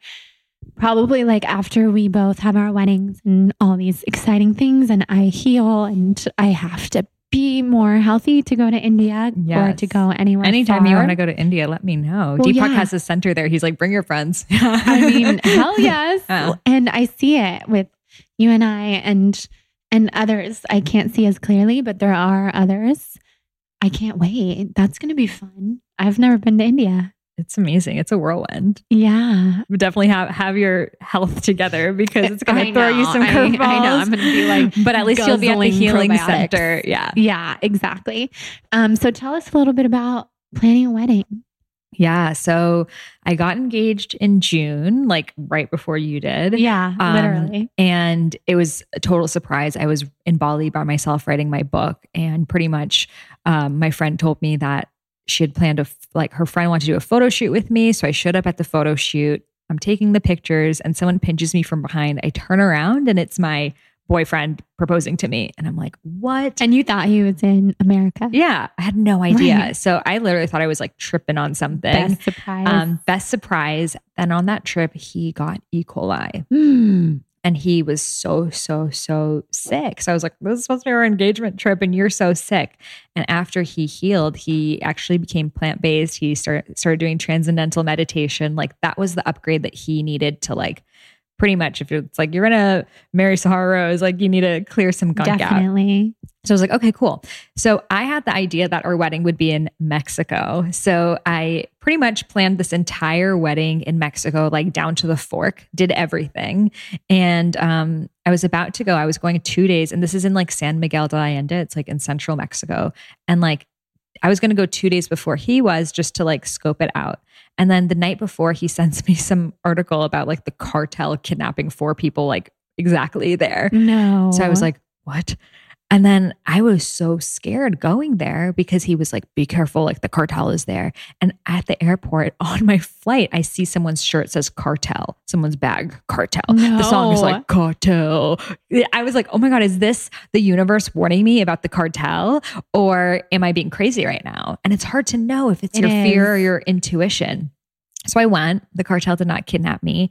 probably like after we both have our weddings and all these exciting things and I heal and I have to be more healthy to go to India or to go anywhere. Anytime far. You want to go to India, let me know. Well, Deepak has a center there. He's like, bring your friends. I mean, hell yes. Oh. And I see it with you and I and others. I can't see as clearly, but there are others. I can't wait. That's going to be fun. I've never been to India. It's amazing. It's a whirlwind. Yeah. Definitely have your health together because it's going to throw you some curveballs. I know. I'm going to be like, but at least you'll be at the healing center. Yeah. Yeah, exactly. So tell us a little bit about planning a wedding. Yeah. So I got engaged in June, like right before you did. Yeah, literally. And it was a total surprise. I was in Bali by myself writing my book and pretty much my friend told me that she had planned her friend wanted to do a photo shoot with me. So I showed up at the photo shoot. I'm taking the pictures and someone pinches me from behind. I turn around and it's my boyfriend proposing to me. And I'm like, what? And you thought he was in America? Yeah. I had no idea. Right. So I literally thought I was like tripping on something. Best surprise. And on that trip, he got E. coli. Mm. And he was so, so, so sick. So I was like, this is supposed to be our engagement trip and you're so sick. And after he healed, he actually became plant-based. He started doing transcendental meditation. Like that was the upgrade that he needed to like, pretty much, if it's like you're gonna marry Sahara Rose, like you need to clear some gunk out. Definitely. So I was like, okay, cool. So I had the idea that our wedding would be in Mexico. So I pretty much planned this entire wedding in Mexico, like down to the fork, did everything. And I was about to go. I was going 2 days, and this is in like San Miguel de Allende. It's like in central Mexico. And like I was going to go 2 days before he was, just to like scope it out. And then the night before, he sends me some article about like the cartel kidnapping 4 people, like exactly there. No. So I was like, what? And then I was so scared going there because he was like, be careful, like the cartel is there. And at the airport on my flight, I see someone's shirt says cartel, someone's bag, cartel. No. The song is like cartel. I was like, oh my God, is this the universe warning me about the cartel or am I being crazy right now? And it's hard to know if it's your fear or your intuition. So I went, the cartel did not kidnap me.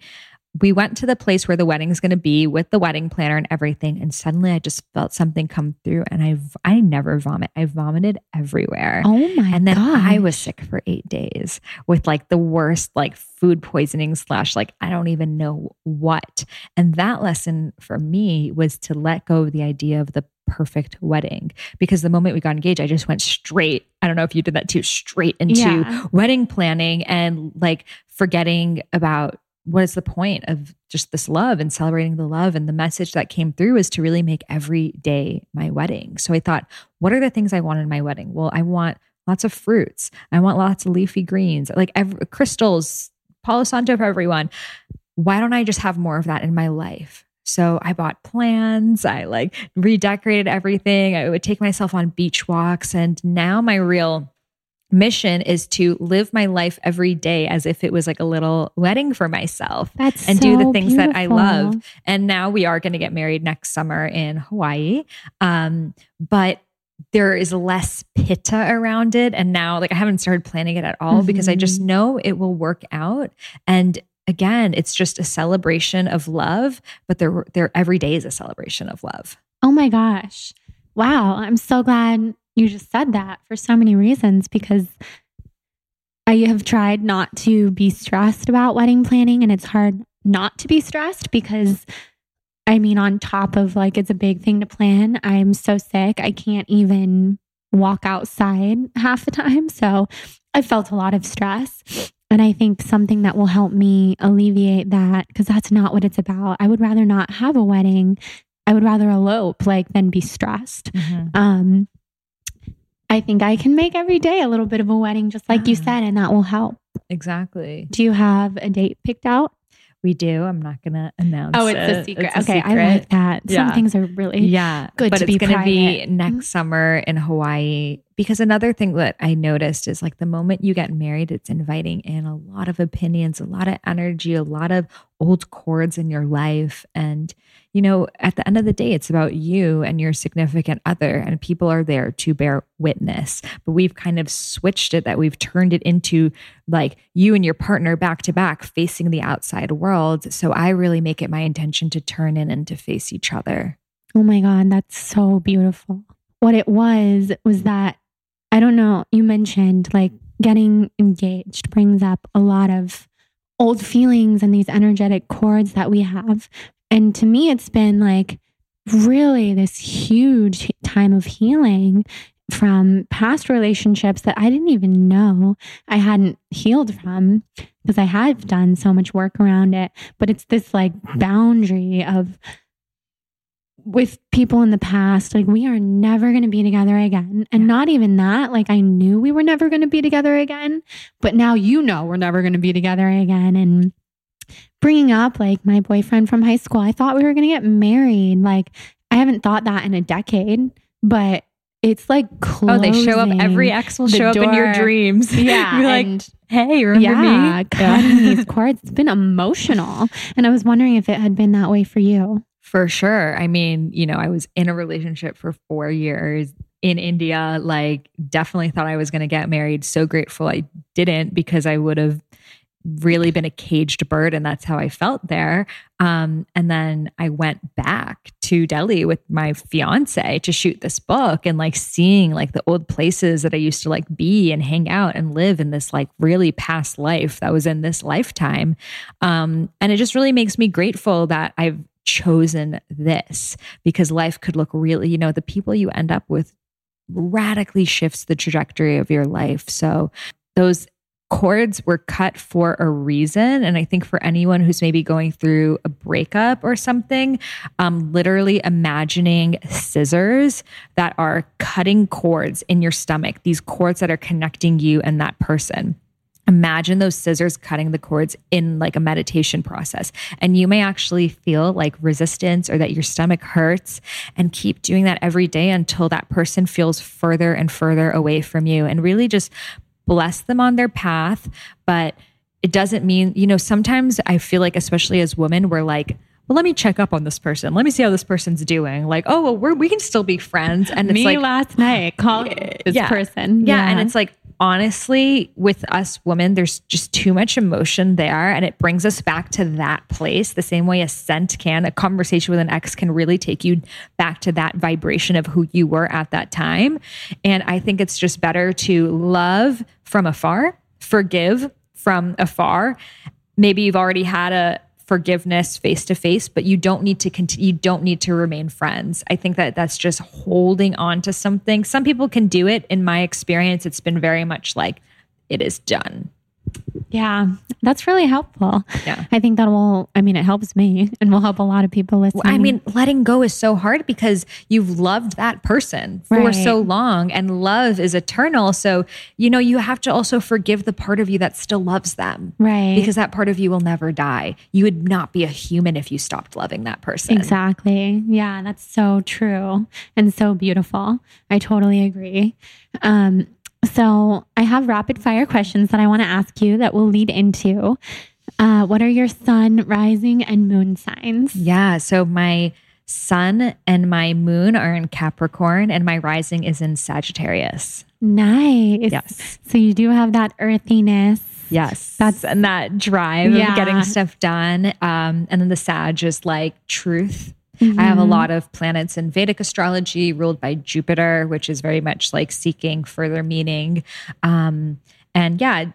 We went to the place where the wedding's going to be with the wedding planner and everything. And suddenly I just felt something come through and I never vomit. I vomited everywhere. Oh my God. And then I was sick for 8 days with like the worst, like food poisoning / like, I don't even know what. And that lesson for me was to let go of the idea of the perfect wedding, because the moment we got engaged, I just went straight. I don't know if you did that too, straight into wedding planning and like forgetting about what is the point of just this love and celebrating the love. And the message that came through is to really make every day my wedding. So I thought, what are the things I want in my wedding? Well, I want lots of fruits. I want lots of leafy greens, like crystals, Palo Santo for everyone. Why don't I just have more of that in my life? So I bought plants. I redecorated everything. I would take myself on beach walks. And now my real mission is to live my life every day as if it was like a little wedding for myself. That's and so do the things beautiful. That I love. And now we are going to get married next summer in Hawaii. But there is less pitta around it. And now I haven't started planning it at all because I just know it will work out. And again, it's just a celebration of love, but every day is a celebration of love. Oh my gosh. Wow. I'm so glad you just said that for so many reasons, because I have tried not to be stressed about wedding planning, and it's hard not to be stressed because on top of it's a big thing to plan, I'm so sick. I can't even walk outside half the time. So I felt a lot of stress. And I think something that will help me alleviate that, because that's not what it's about. I would rather not have a wedding. I would rather elope than be stressed. Mm-hmm. I think I can make every day a little bit of a wedding, just like you said, and that will help. Exactly. Do you have a date picked out? We do. I'm not going to announce it. Oh, it's a secret. It's a secret. I like that. Yeah. Some things are really good to be private. But it's going to be next summer in Hawaii. Because another thing that I noticed is the moment you get married, it's inviting in a lot of opinions, a lot of energy, a lot of old cords in your life. And, at the end of the day, it's about you and your significant other, and people are there to bear witness. But we've kind of switched it, that we've turned it into you and your partner back to back facing the outside world. So I really make it my intention to turn in and to face each other. Oh my God, that's so beautiful. What it was that, I don't know, you mentioned getting engaged brings up a lot of old feelings and these energetic cords that we have. And to me, it's been really this huge time of healing from past relationships that I didn't even know I hadn't healed from, because I have done so much work around it. But it's this boundary of with people in the past, we are never going to be together again. And not even that, I knew we were never going to be together again, but now we're never going to be together again. And bringing up my boyfriend from high school, I thought we were going to get married. I haven't thought that in a decade, but it's closing. Oh, they show up. Every ex will show up in your dreams. Yeah. You're hey, remember me? Cutting these cords. It's been emotional. And I was wondering if it had been that way for you. For sure. I was in a relationship for 4 years in India, definitely thought I was going to get married. So grateful I didn't, because I would have really been a caged bird, and that's how I felt there. And then I went back to Delhi with my fiance to shoot this book, and seeing the old places that I used to be and hang out and live in this really past life that was in this lifetime. And it just really makes me grateful that I've chosen this, because life could look really, the people you end up with radically shifts the trajectory of your life. So those cords were cut for a reason. And I think for anyone who's maybe going through a breakup or something, literally imagining scissors that are cutting cords in your stomach, these cords that are connecting you and that person. Imagine those scissors cutting the cords in a meditation process. And you may actually feel resistance or that your stomach hurts, and keep doing that every day until that person feels further and further away from you, and really just bless them on their path. But it doesn't mean, sometimes I feel especially as women, we're well, let me check up on this person. Let me see how this person's doing. Oh, well, we can still be friends. And it's me last night calling this person. Yeah. And it's honestly, with us women, there's just too much emotion there. And it brings us back to that place, the same way a scent can. A conversation with an ex can really take you back to that vibration of who you were at that time. And I think it's just better to love from afar, forgive from afar. Maybe you've already had a forgiveness face to face, but you don't need to continue. You don't need to remain friends. I think that that's just holding on to something. Some people can do it. In my experience, it's been very much it is done. Yeah, that's really helpful. Yeah. I think that will, I mean, it helps me and will help a lot of people listening. I mean, letting go is so hard because you've loved that person for so long and love is eternal. So, you know, you have to also forgive the part of you that still loves them. Right. Because that part of you will never die. You would not be a human if you stopped loving that person. Exactly. Yeah, that's so true and so beautiful. I totally agree. So I have rapid fire questions that I want to ask you that will lead into what are your sun, rising, and moon signs? Yeah. So my sun and my moon are in Capricorn and my rising is in Sagittarius. Nice. Yes. So you do have that earthiness. Yes. And that drive of getting stuff done. And then the Sag is like truth. Mm-hmm. I have a lot of planets in Vedic astrology ruled by Jupiter, which is very much like seeking further meaning. And yeah,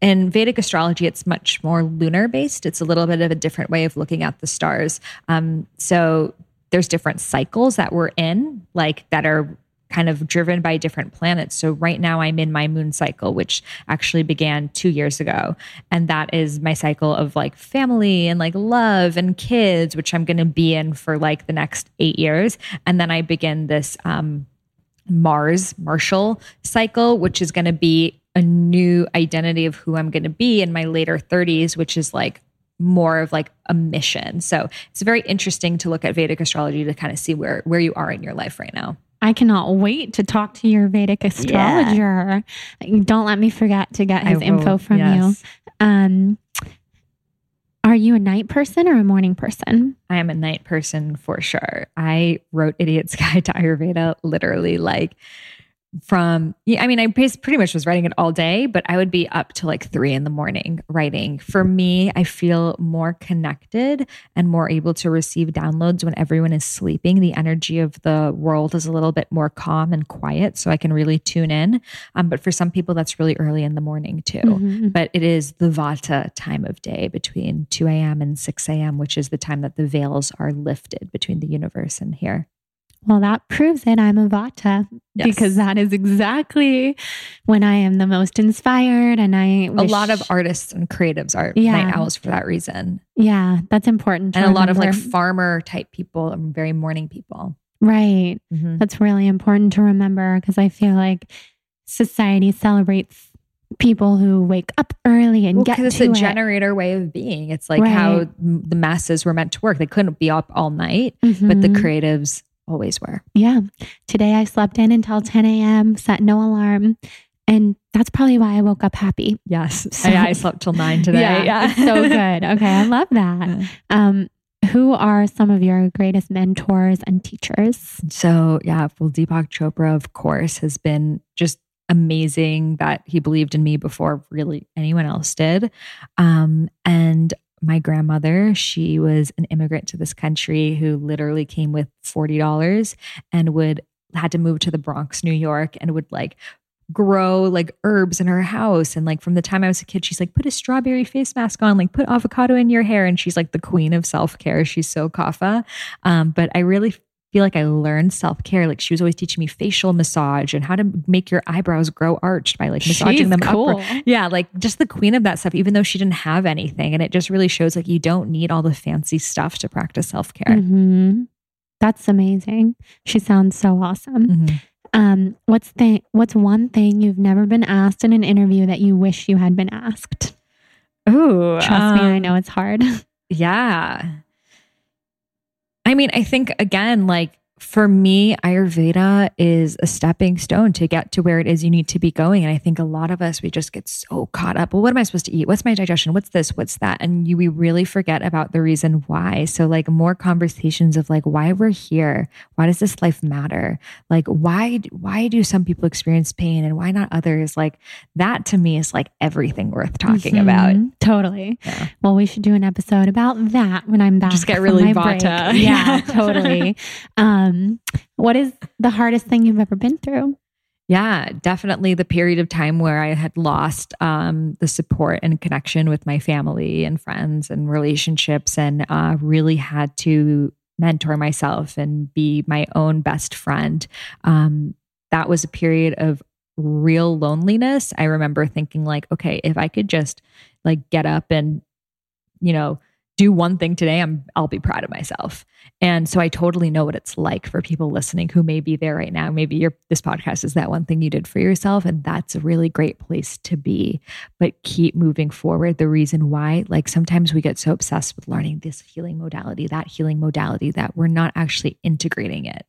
in Vedic astrology, it's much more lunar based. It's a little bit of a different way of looking at the stars. So there's different cycles that we're in, like that are kind of driven by different planets. So right now I'm in my moon cycle, which actually began 2 years ago. And that is my cycle of like family and like love and kids, which I'm going to be in for like the next 8 years. And then I begin this Mars-Martial cycle, which is going to be a new identity of who I'm going to be in my later 30s, which is like more of like a mission. So it's very interesting to look at Vedic astrology to kind of see where you are in your life right now. I cannot wait to talk to your Vedic astrologer. Yeah. Don't let me forget to get his info from you. Are you a night person or a morning person? I am a night person for sure. I wrote Idiot's Guide to Ayurveda literally like I pretty much was writing it all day, but I would be up to like 3 a.m. writing. For me, I feel more connected and more able to receive downloads when everyone is sleeping. The energy of the world is a little bit more calm and quiet, so I can really tune in. But for some people, that's really early in the morning too. Mm-hmm. But it is the Vata time of day between 2 a.m. and 6 a.m., which is the time that the veils are lifted between the universe and here. Well, that proves it. I'm a Vata because that is exactly when I am the most inspired. And a lot of artists and creatives are night owls for that reason. Yeah, that's important. And a lot of like farmer type people and very morning people. Right. Mm-hmm. That's really important to remember because I feel like society celebrates people who wake up early and get to it. Because it's a generator way of being. It's like how the masses were meant to work. They couldn't be up all night, but the creatives always were. Yeah. Today I slept in until 10 a.m., set no alarm. And that's probably why I woke up happy. Yes. So, I slept till 9 today. Yeah. So good. Okay. I love that. Yeah. Who are some of your greatest mentors and teachers? So Deepak Chopra, of course, has been just amazing that he believed in me before really anyone else did. And my grandmother, she was an immigrant to this country who literally came with $40 and had to move to the Bronx, New York, and would like grow like herbs in her house. And like from the time I was a kid, she's like, put a strawberry face mask on, like put avocado in your hair. And she's like the queen of self-care. She's so Kapha. But I really feel like I learned self-care. Like she was always teaching me facial massage and how to make your eyebrows grow arched by like massaging them upward. Yeah. Like just the queen of that stuff, even though she didn't have anything. And it just really shows like you don't need all the fancy stuff to practice self-care. Mm-hmm. That's amazing. She sounds so awesome. Mm-hmm. What's one thing you've never been asked in an interview that you wish you had been asked? Ooh. Trust me, I know it's hard. Yeah. I mean, I think again, like for me, Ayurveda is a stepping stone to get to where it is you need to be going. And I think a lot of us, we just get so caught up. Well, what am I supposed to eat? What's my digestion? What's this? What's that? And we really forget about the reason why. So like more conversations of like why we're here. Why does this life matter? Like why do some people experience pain and why not others? Like that to me is like everything worth talking about. Totally. Yeah. Well, we should do an episode about that when I'm back. Just get really Vata. Yeah, totally. What is the hardest thing you've ever been through? Yeah, definitely the period of time where I had lost the support and connection with my family and friends and relationships and really had to mentor myself and be my own best friend. That was a period of real loneliness. I remember thinking like, okay, if I could just like get up and, you know, do one thing today, I'll be proud of myself. And so I totally know what it's like for people listening who may be there right now. Maybe this podcast is that one thing you did for yourself, and that's a really great place to be, but keep moving forward. The reason why, like sometimes we get so obsessed with learning this healing modality that we're not actually integrating it.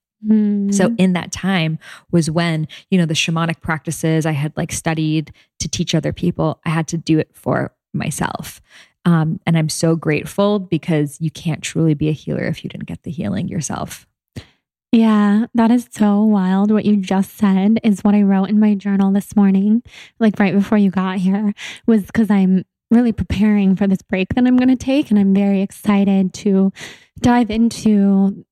So in that time was when, you know, the shamanic practices I had like studied to teach other people, I had to do it for myself. And I'm so grateful because you can't truly be a healer if you didn't get the healing yourself. Yeah, that is so wild. What you just said is what I wrote in my journal this morning, like right before you got here, was because I'm really preparing for this break that I'm going to take. And I'm very excited to dive into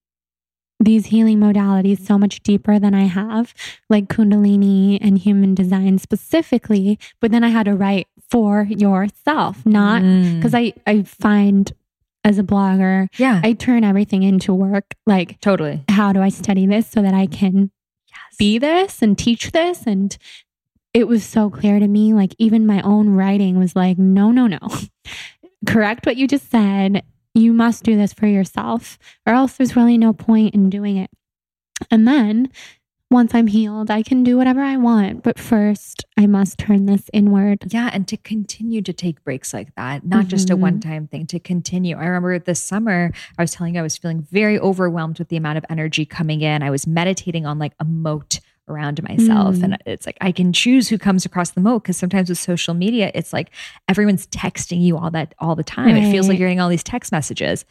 these healing modalities so much deeper than I have, like Kundalini and human design specifically. But then I had to write for yourself, not because I find as a blogger, I turn everything into work. Like totally, how do I study this so that I can be this and teach this? And it was so clear to me, like even my own writing was like, no, correct what you just said. You must do this for yourself, or else there's really no point in doing it. And then once I'm healed, I can do whatever I want. But first, I must turn this inward. Yeah. And to continue to take breaks like that, not just a one-time thing, to continue. I remember this summer, I was telling you I was feeling very overwhelmed with the amount of energy coming in. I was meditating on like a moat around myself. And it's like, I can choose who comes across the moat. Cause sometimes with social media, it's like everyone's texting you all the time. Right. It feels like you're getting all these text messages.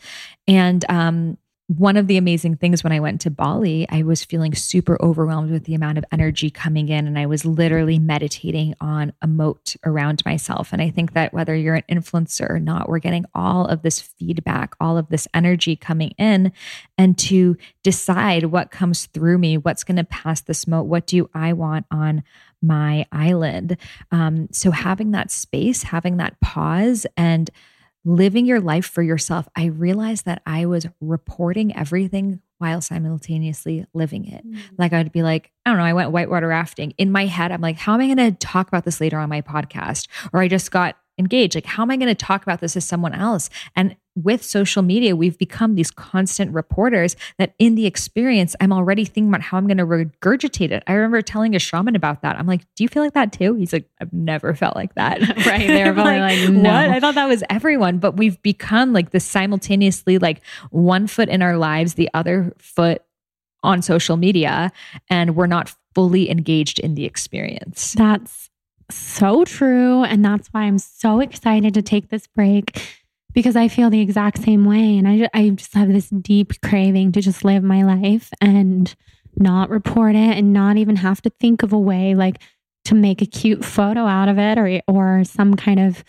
And, one of the amazing things when I went to Bali, I was feeling super overwhelmed with the amount of energy coming in. And I was literally meditating on a moat around myself. And I think that whether you're an influencer or not, we're getting all of this feedback, all of this energy coming in. And to decide what comes through me, what's going to pass this moat, what do I want on my island? So having that space, having that pause and living your life for yourself, I realized that I was reporting everything while simultaneously living it. Like I'd be like, I don't know, I went whitewater rafting. In my head, I'm like, how am I going to talk about this later on my podcast? Or I just got engaged. Like, how am I going to talk about this to someone else? And with social media, we've become these constant reporters that in the experience, I'm already thinking about how I'm going to regurgitate it. I remember telling a shaman about that. I'm like, do you feel like that too? He's like, I've never felt like that. Right. They're probably like, no. What? I thought that was everyone. But we've become like this simultaneously, like one foot in our lives, the other foot on social media, and we're not fully engaged in the experience. That's so true. And that's why I'm so excited to take this break, because I feel the exact same way. And I just have this deep craving to just live my life and not report it and not even have to think of a way like to make a cute photo out of it or some kind of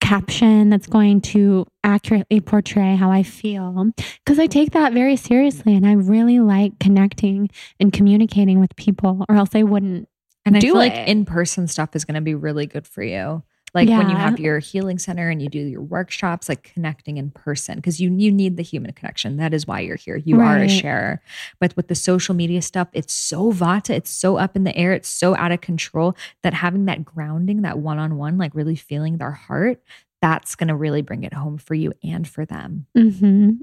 caption that's going to accurately portray how I feel. Because I take that very seriously and I really like connecting and communicating with people, or else I wouldn't. And I feel like in-person stuff is going to be really good for you. Like when you have your healing center and you do your workshops, like connecting in person, because you need the human connection. That is why you're here. You are a sharer. But with the social media stuff, it's so Vata, it's so up in the air, it's so out of control, that having that grounding, that one-on-one, like really feeling their heart, that's going to really bring it home for you and for them.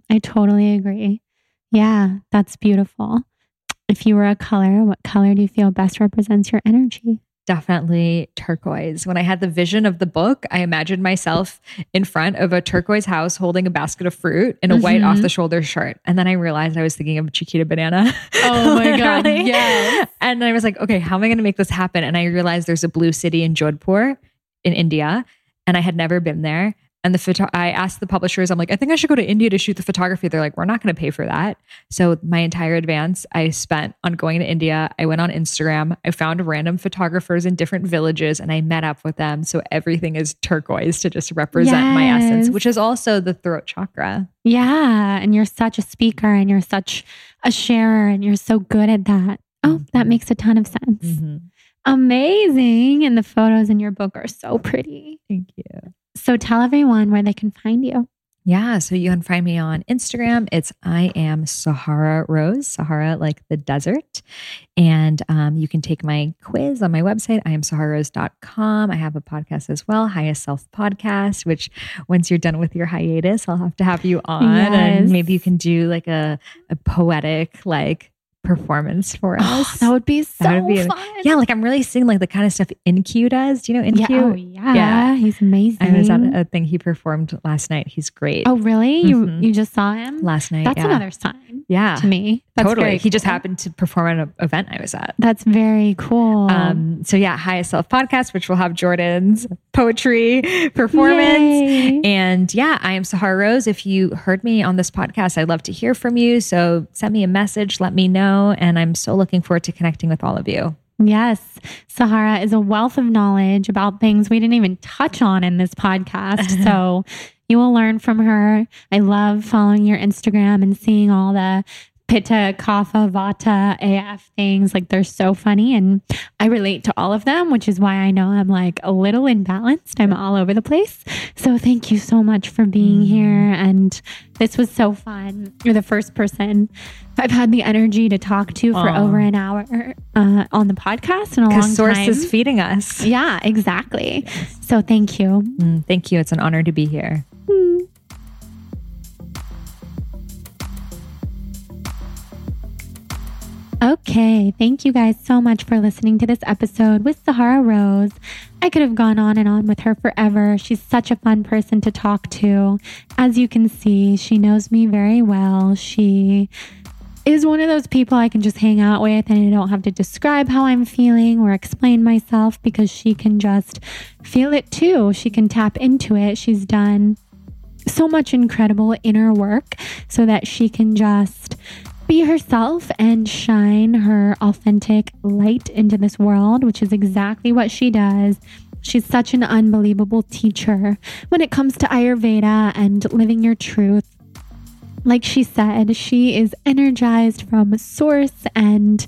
I totally agree. Yeah, that's beautiful. If you were a color, what color do you feel best represents your energy? Definitely turquoise. When I had the vision of the book, I imagined myself in front of a turquoise house holding a basket of fruit and a white off-the-shoulder shirt. And then I realized I was thinking of a Chiquita banana. Oh my God, yes. And I was like, okay, how am I going to make this happen? And I realized there's a blue city in Jodhpur in India, and I had never been there. And I asked the publishers, I'm like, I think I should go to India to shoot the photography. They're like, we're not going to pay for that. So my entire advance I spent on going to India. I went on Instagram. I found random photographers in different villages and I met up with them. So everything is turquoise to just represent my essence, which is also the throat chakra. Yeah. And you're such a speaker and you're such a sharer and you're so good at that. Oh, that makes a ton of sense. Amazing. And the photos in your book are so pretty. Thank you. So tell everyone where they can find you. Yeah. So you can find me on Instagram. It's I am Sahara Rose, Sahara like the desert. And you can take my quiz on my website, iamsahararose.com. I have a podcast as well, Highest Self Podcast, which once you're done with your hiatus, I'll have to have you on. Yes. And maybe you can do like a poetic like performance for us. Oh, that would be so fun. Yeah. Like I'm really seeing like the kind of stuff In-Q does. Do you know In-Q? Yeah, oh, yeah. Yeah. He's amazing. I was at a thing he performed last night. He's great. Oh, really? Mm-hmm. You just saw him? Last night. That's another sign. Yeah. To me. That's totally. Very cool. He just happened to perform at an event I was at. That's very cool. So yeah, Highest Self Podcast, which will have Jordan's poetry performance. Yay. And yeah, I am Sahara Rose. If you heard me on this podcast, I'd love to hear from you. So send me a message, let me know. And I'm so looking forward to connecting with all of you. Yes. Sahara is a wealth of knowledge about things we didn't even touch on in this podcast. So you will learn from her. I love following your Instagram and seeing all the Pitta, Kapha, Vata, AF things. Like they're so funny. And I relate to all of them, which is why I know I'm like a little imbalanced. I'm all over the place. So thank you so much for being here. And this was so fun. You're the first person I've had the energy to talk to for over an hour on the podcast in a long time. Because Source is feeding us. Yeah, exactly. Yes. So thank you. Thank you. It's an honor to be here. Okay, thank you guys so much for listening to this episode with Sahara Rose. I could have gone on and on with her forever. She's such a fun person to talk to. As you can see, she knows me very well. She is one of those people I can just hang out with and I don't have to describe how I'm feeling or explain myself because she can just feel it too. She can tap into it. She's done so much incredible inner work so that she can just be herself and shine her authentic light into this world, which is exactly what she does. She's such an unbelievable teacher when it comes to Ayurveda and living your truth. Like she said, she is energized from Source, and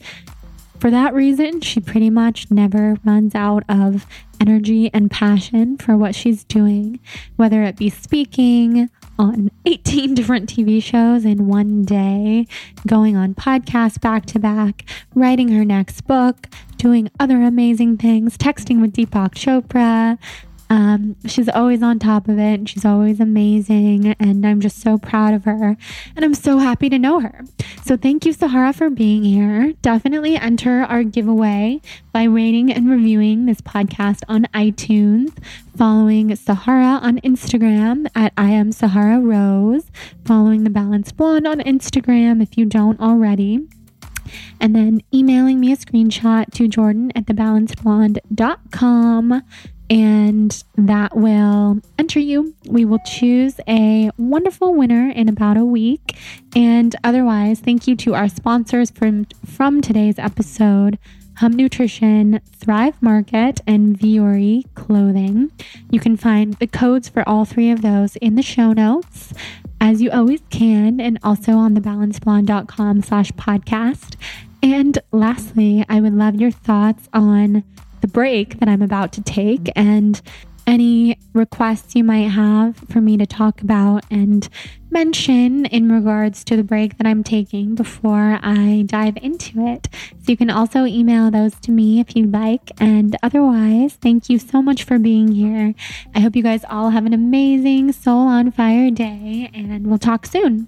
for that reason, she pretty much never runs out of energy and passion for what she's doing, whether it be speaking on 18 different TV shows in one day, going on podcasts back to back, writing her next book, doing other amazing things, texting with Deepak Chopra. She's always on top of it and she's always amazing. And I'm just so proud of her and I'm so happy to know her. So thank you, Sahara, for being here. Definitely enter our giveaway by rating and reviewing this podcast on iTunes, following Sahara on Instagram at I am Sahara Rose, following the Balanced Blonde on Instagram if you don't already, and then emailing me a screenshot to jordan@thebalancedblonde.com. And that will enter you. We will choose a wonderful winner in about a week. And otherwise, thank you to our sponsors from today's episode, Hum Nutrition, Thrive Market, and Viori Clothing. You can find the codes for all three of those in the show notes, as you always can, and also on thebalancedblonde.com/podcast. And lastly, I would love your thoughts on the break that I'm about to take and any requests you might have for me to talk about and mention in regards to the break that I'm taking before I dive into it. So you can also email those to me if you'd like. And otherwise, thank you so much for being here. I hope you guys all have an amazing soul on fire day, and we'll talk soon.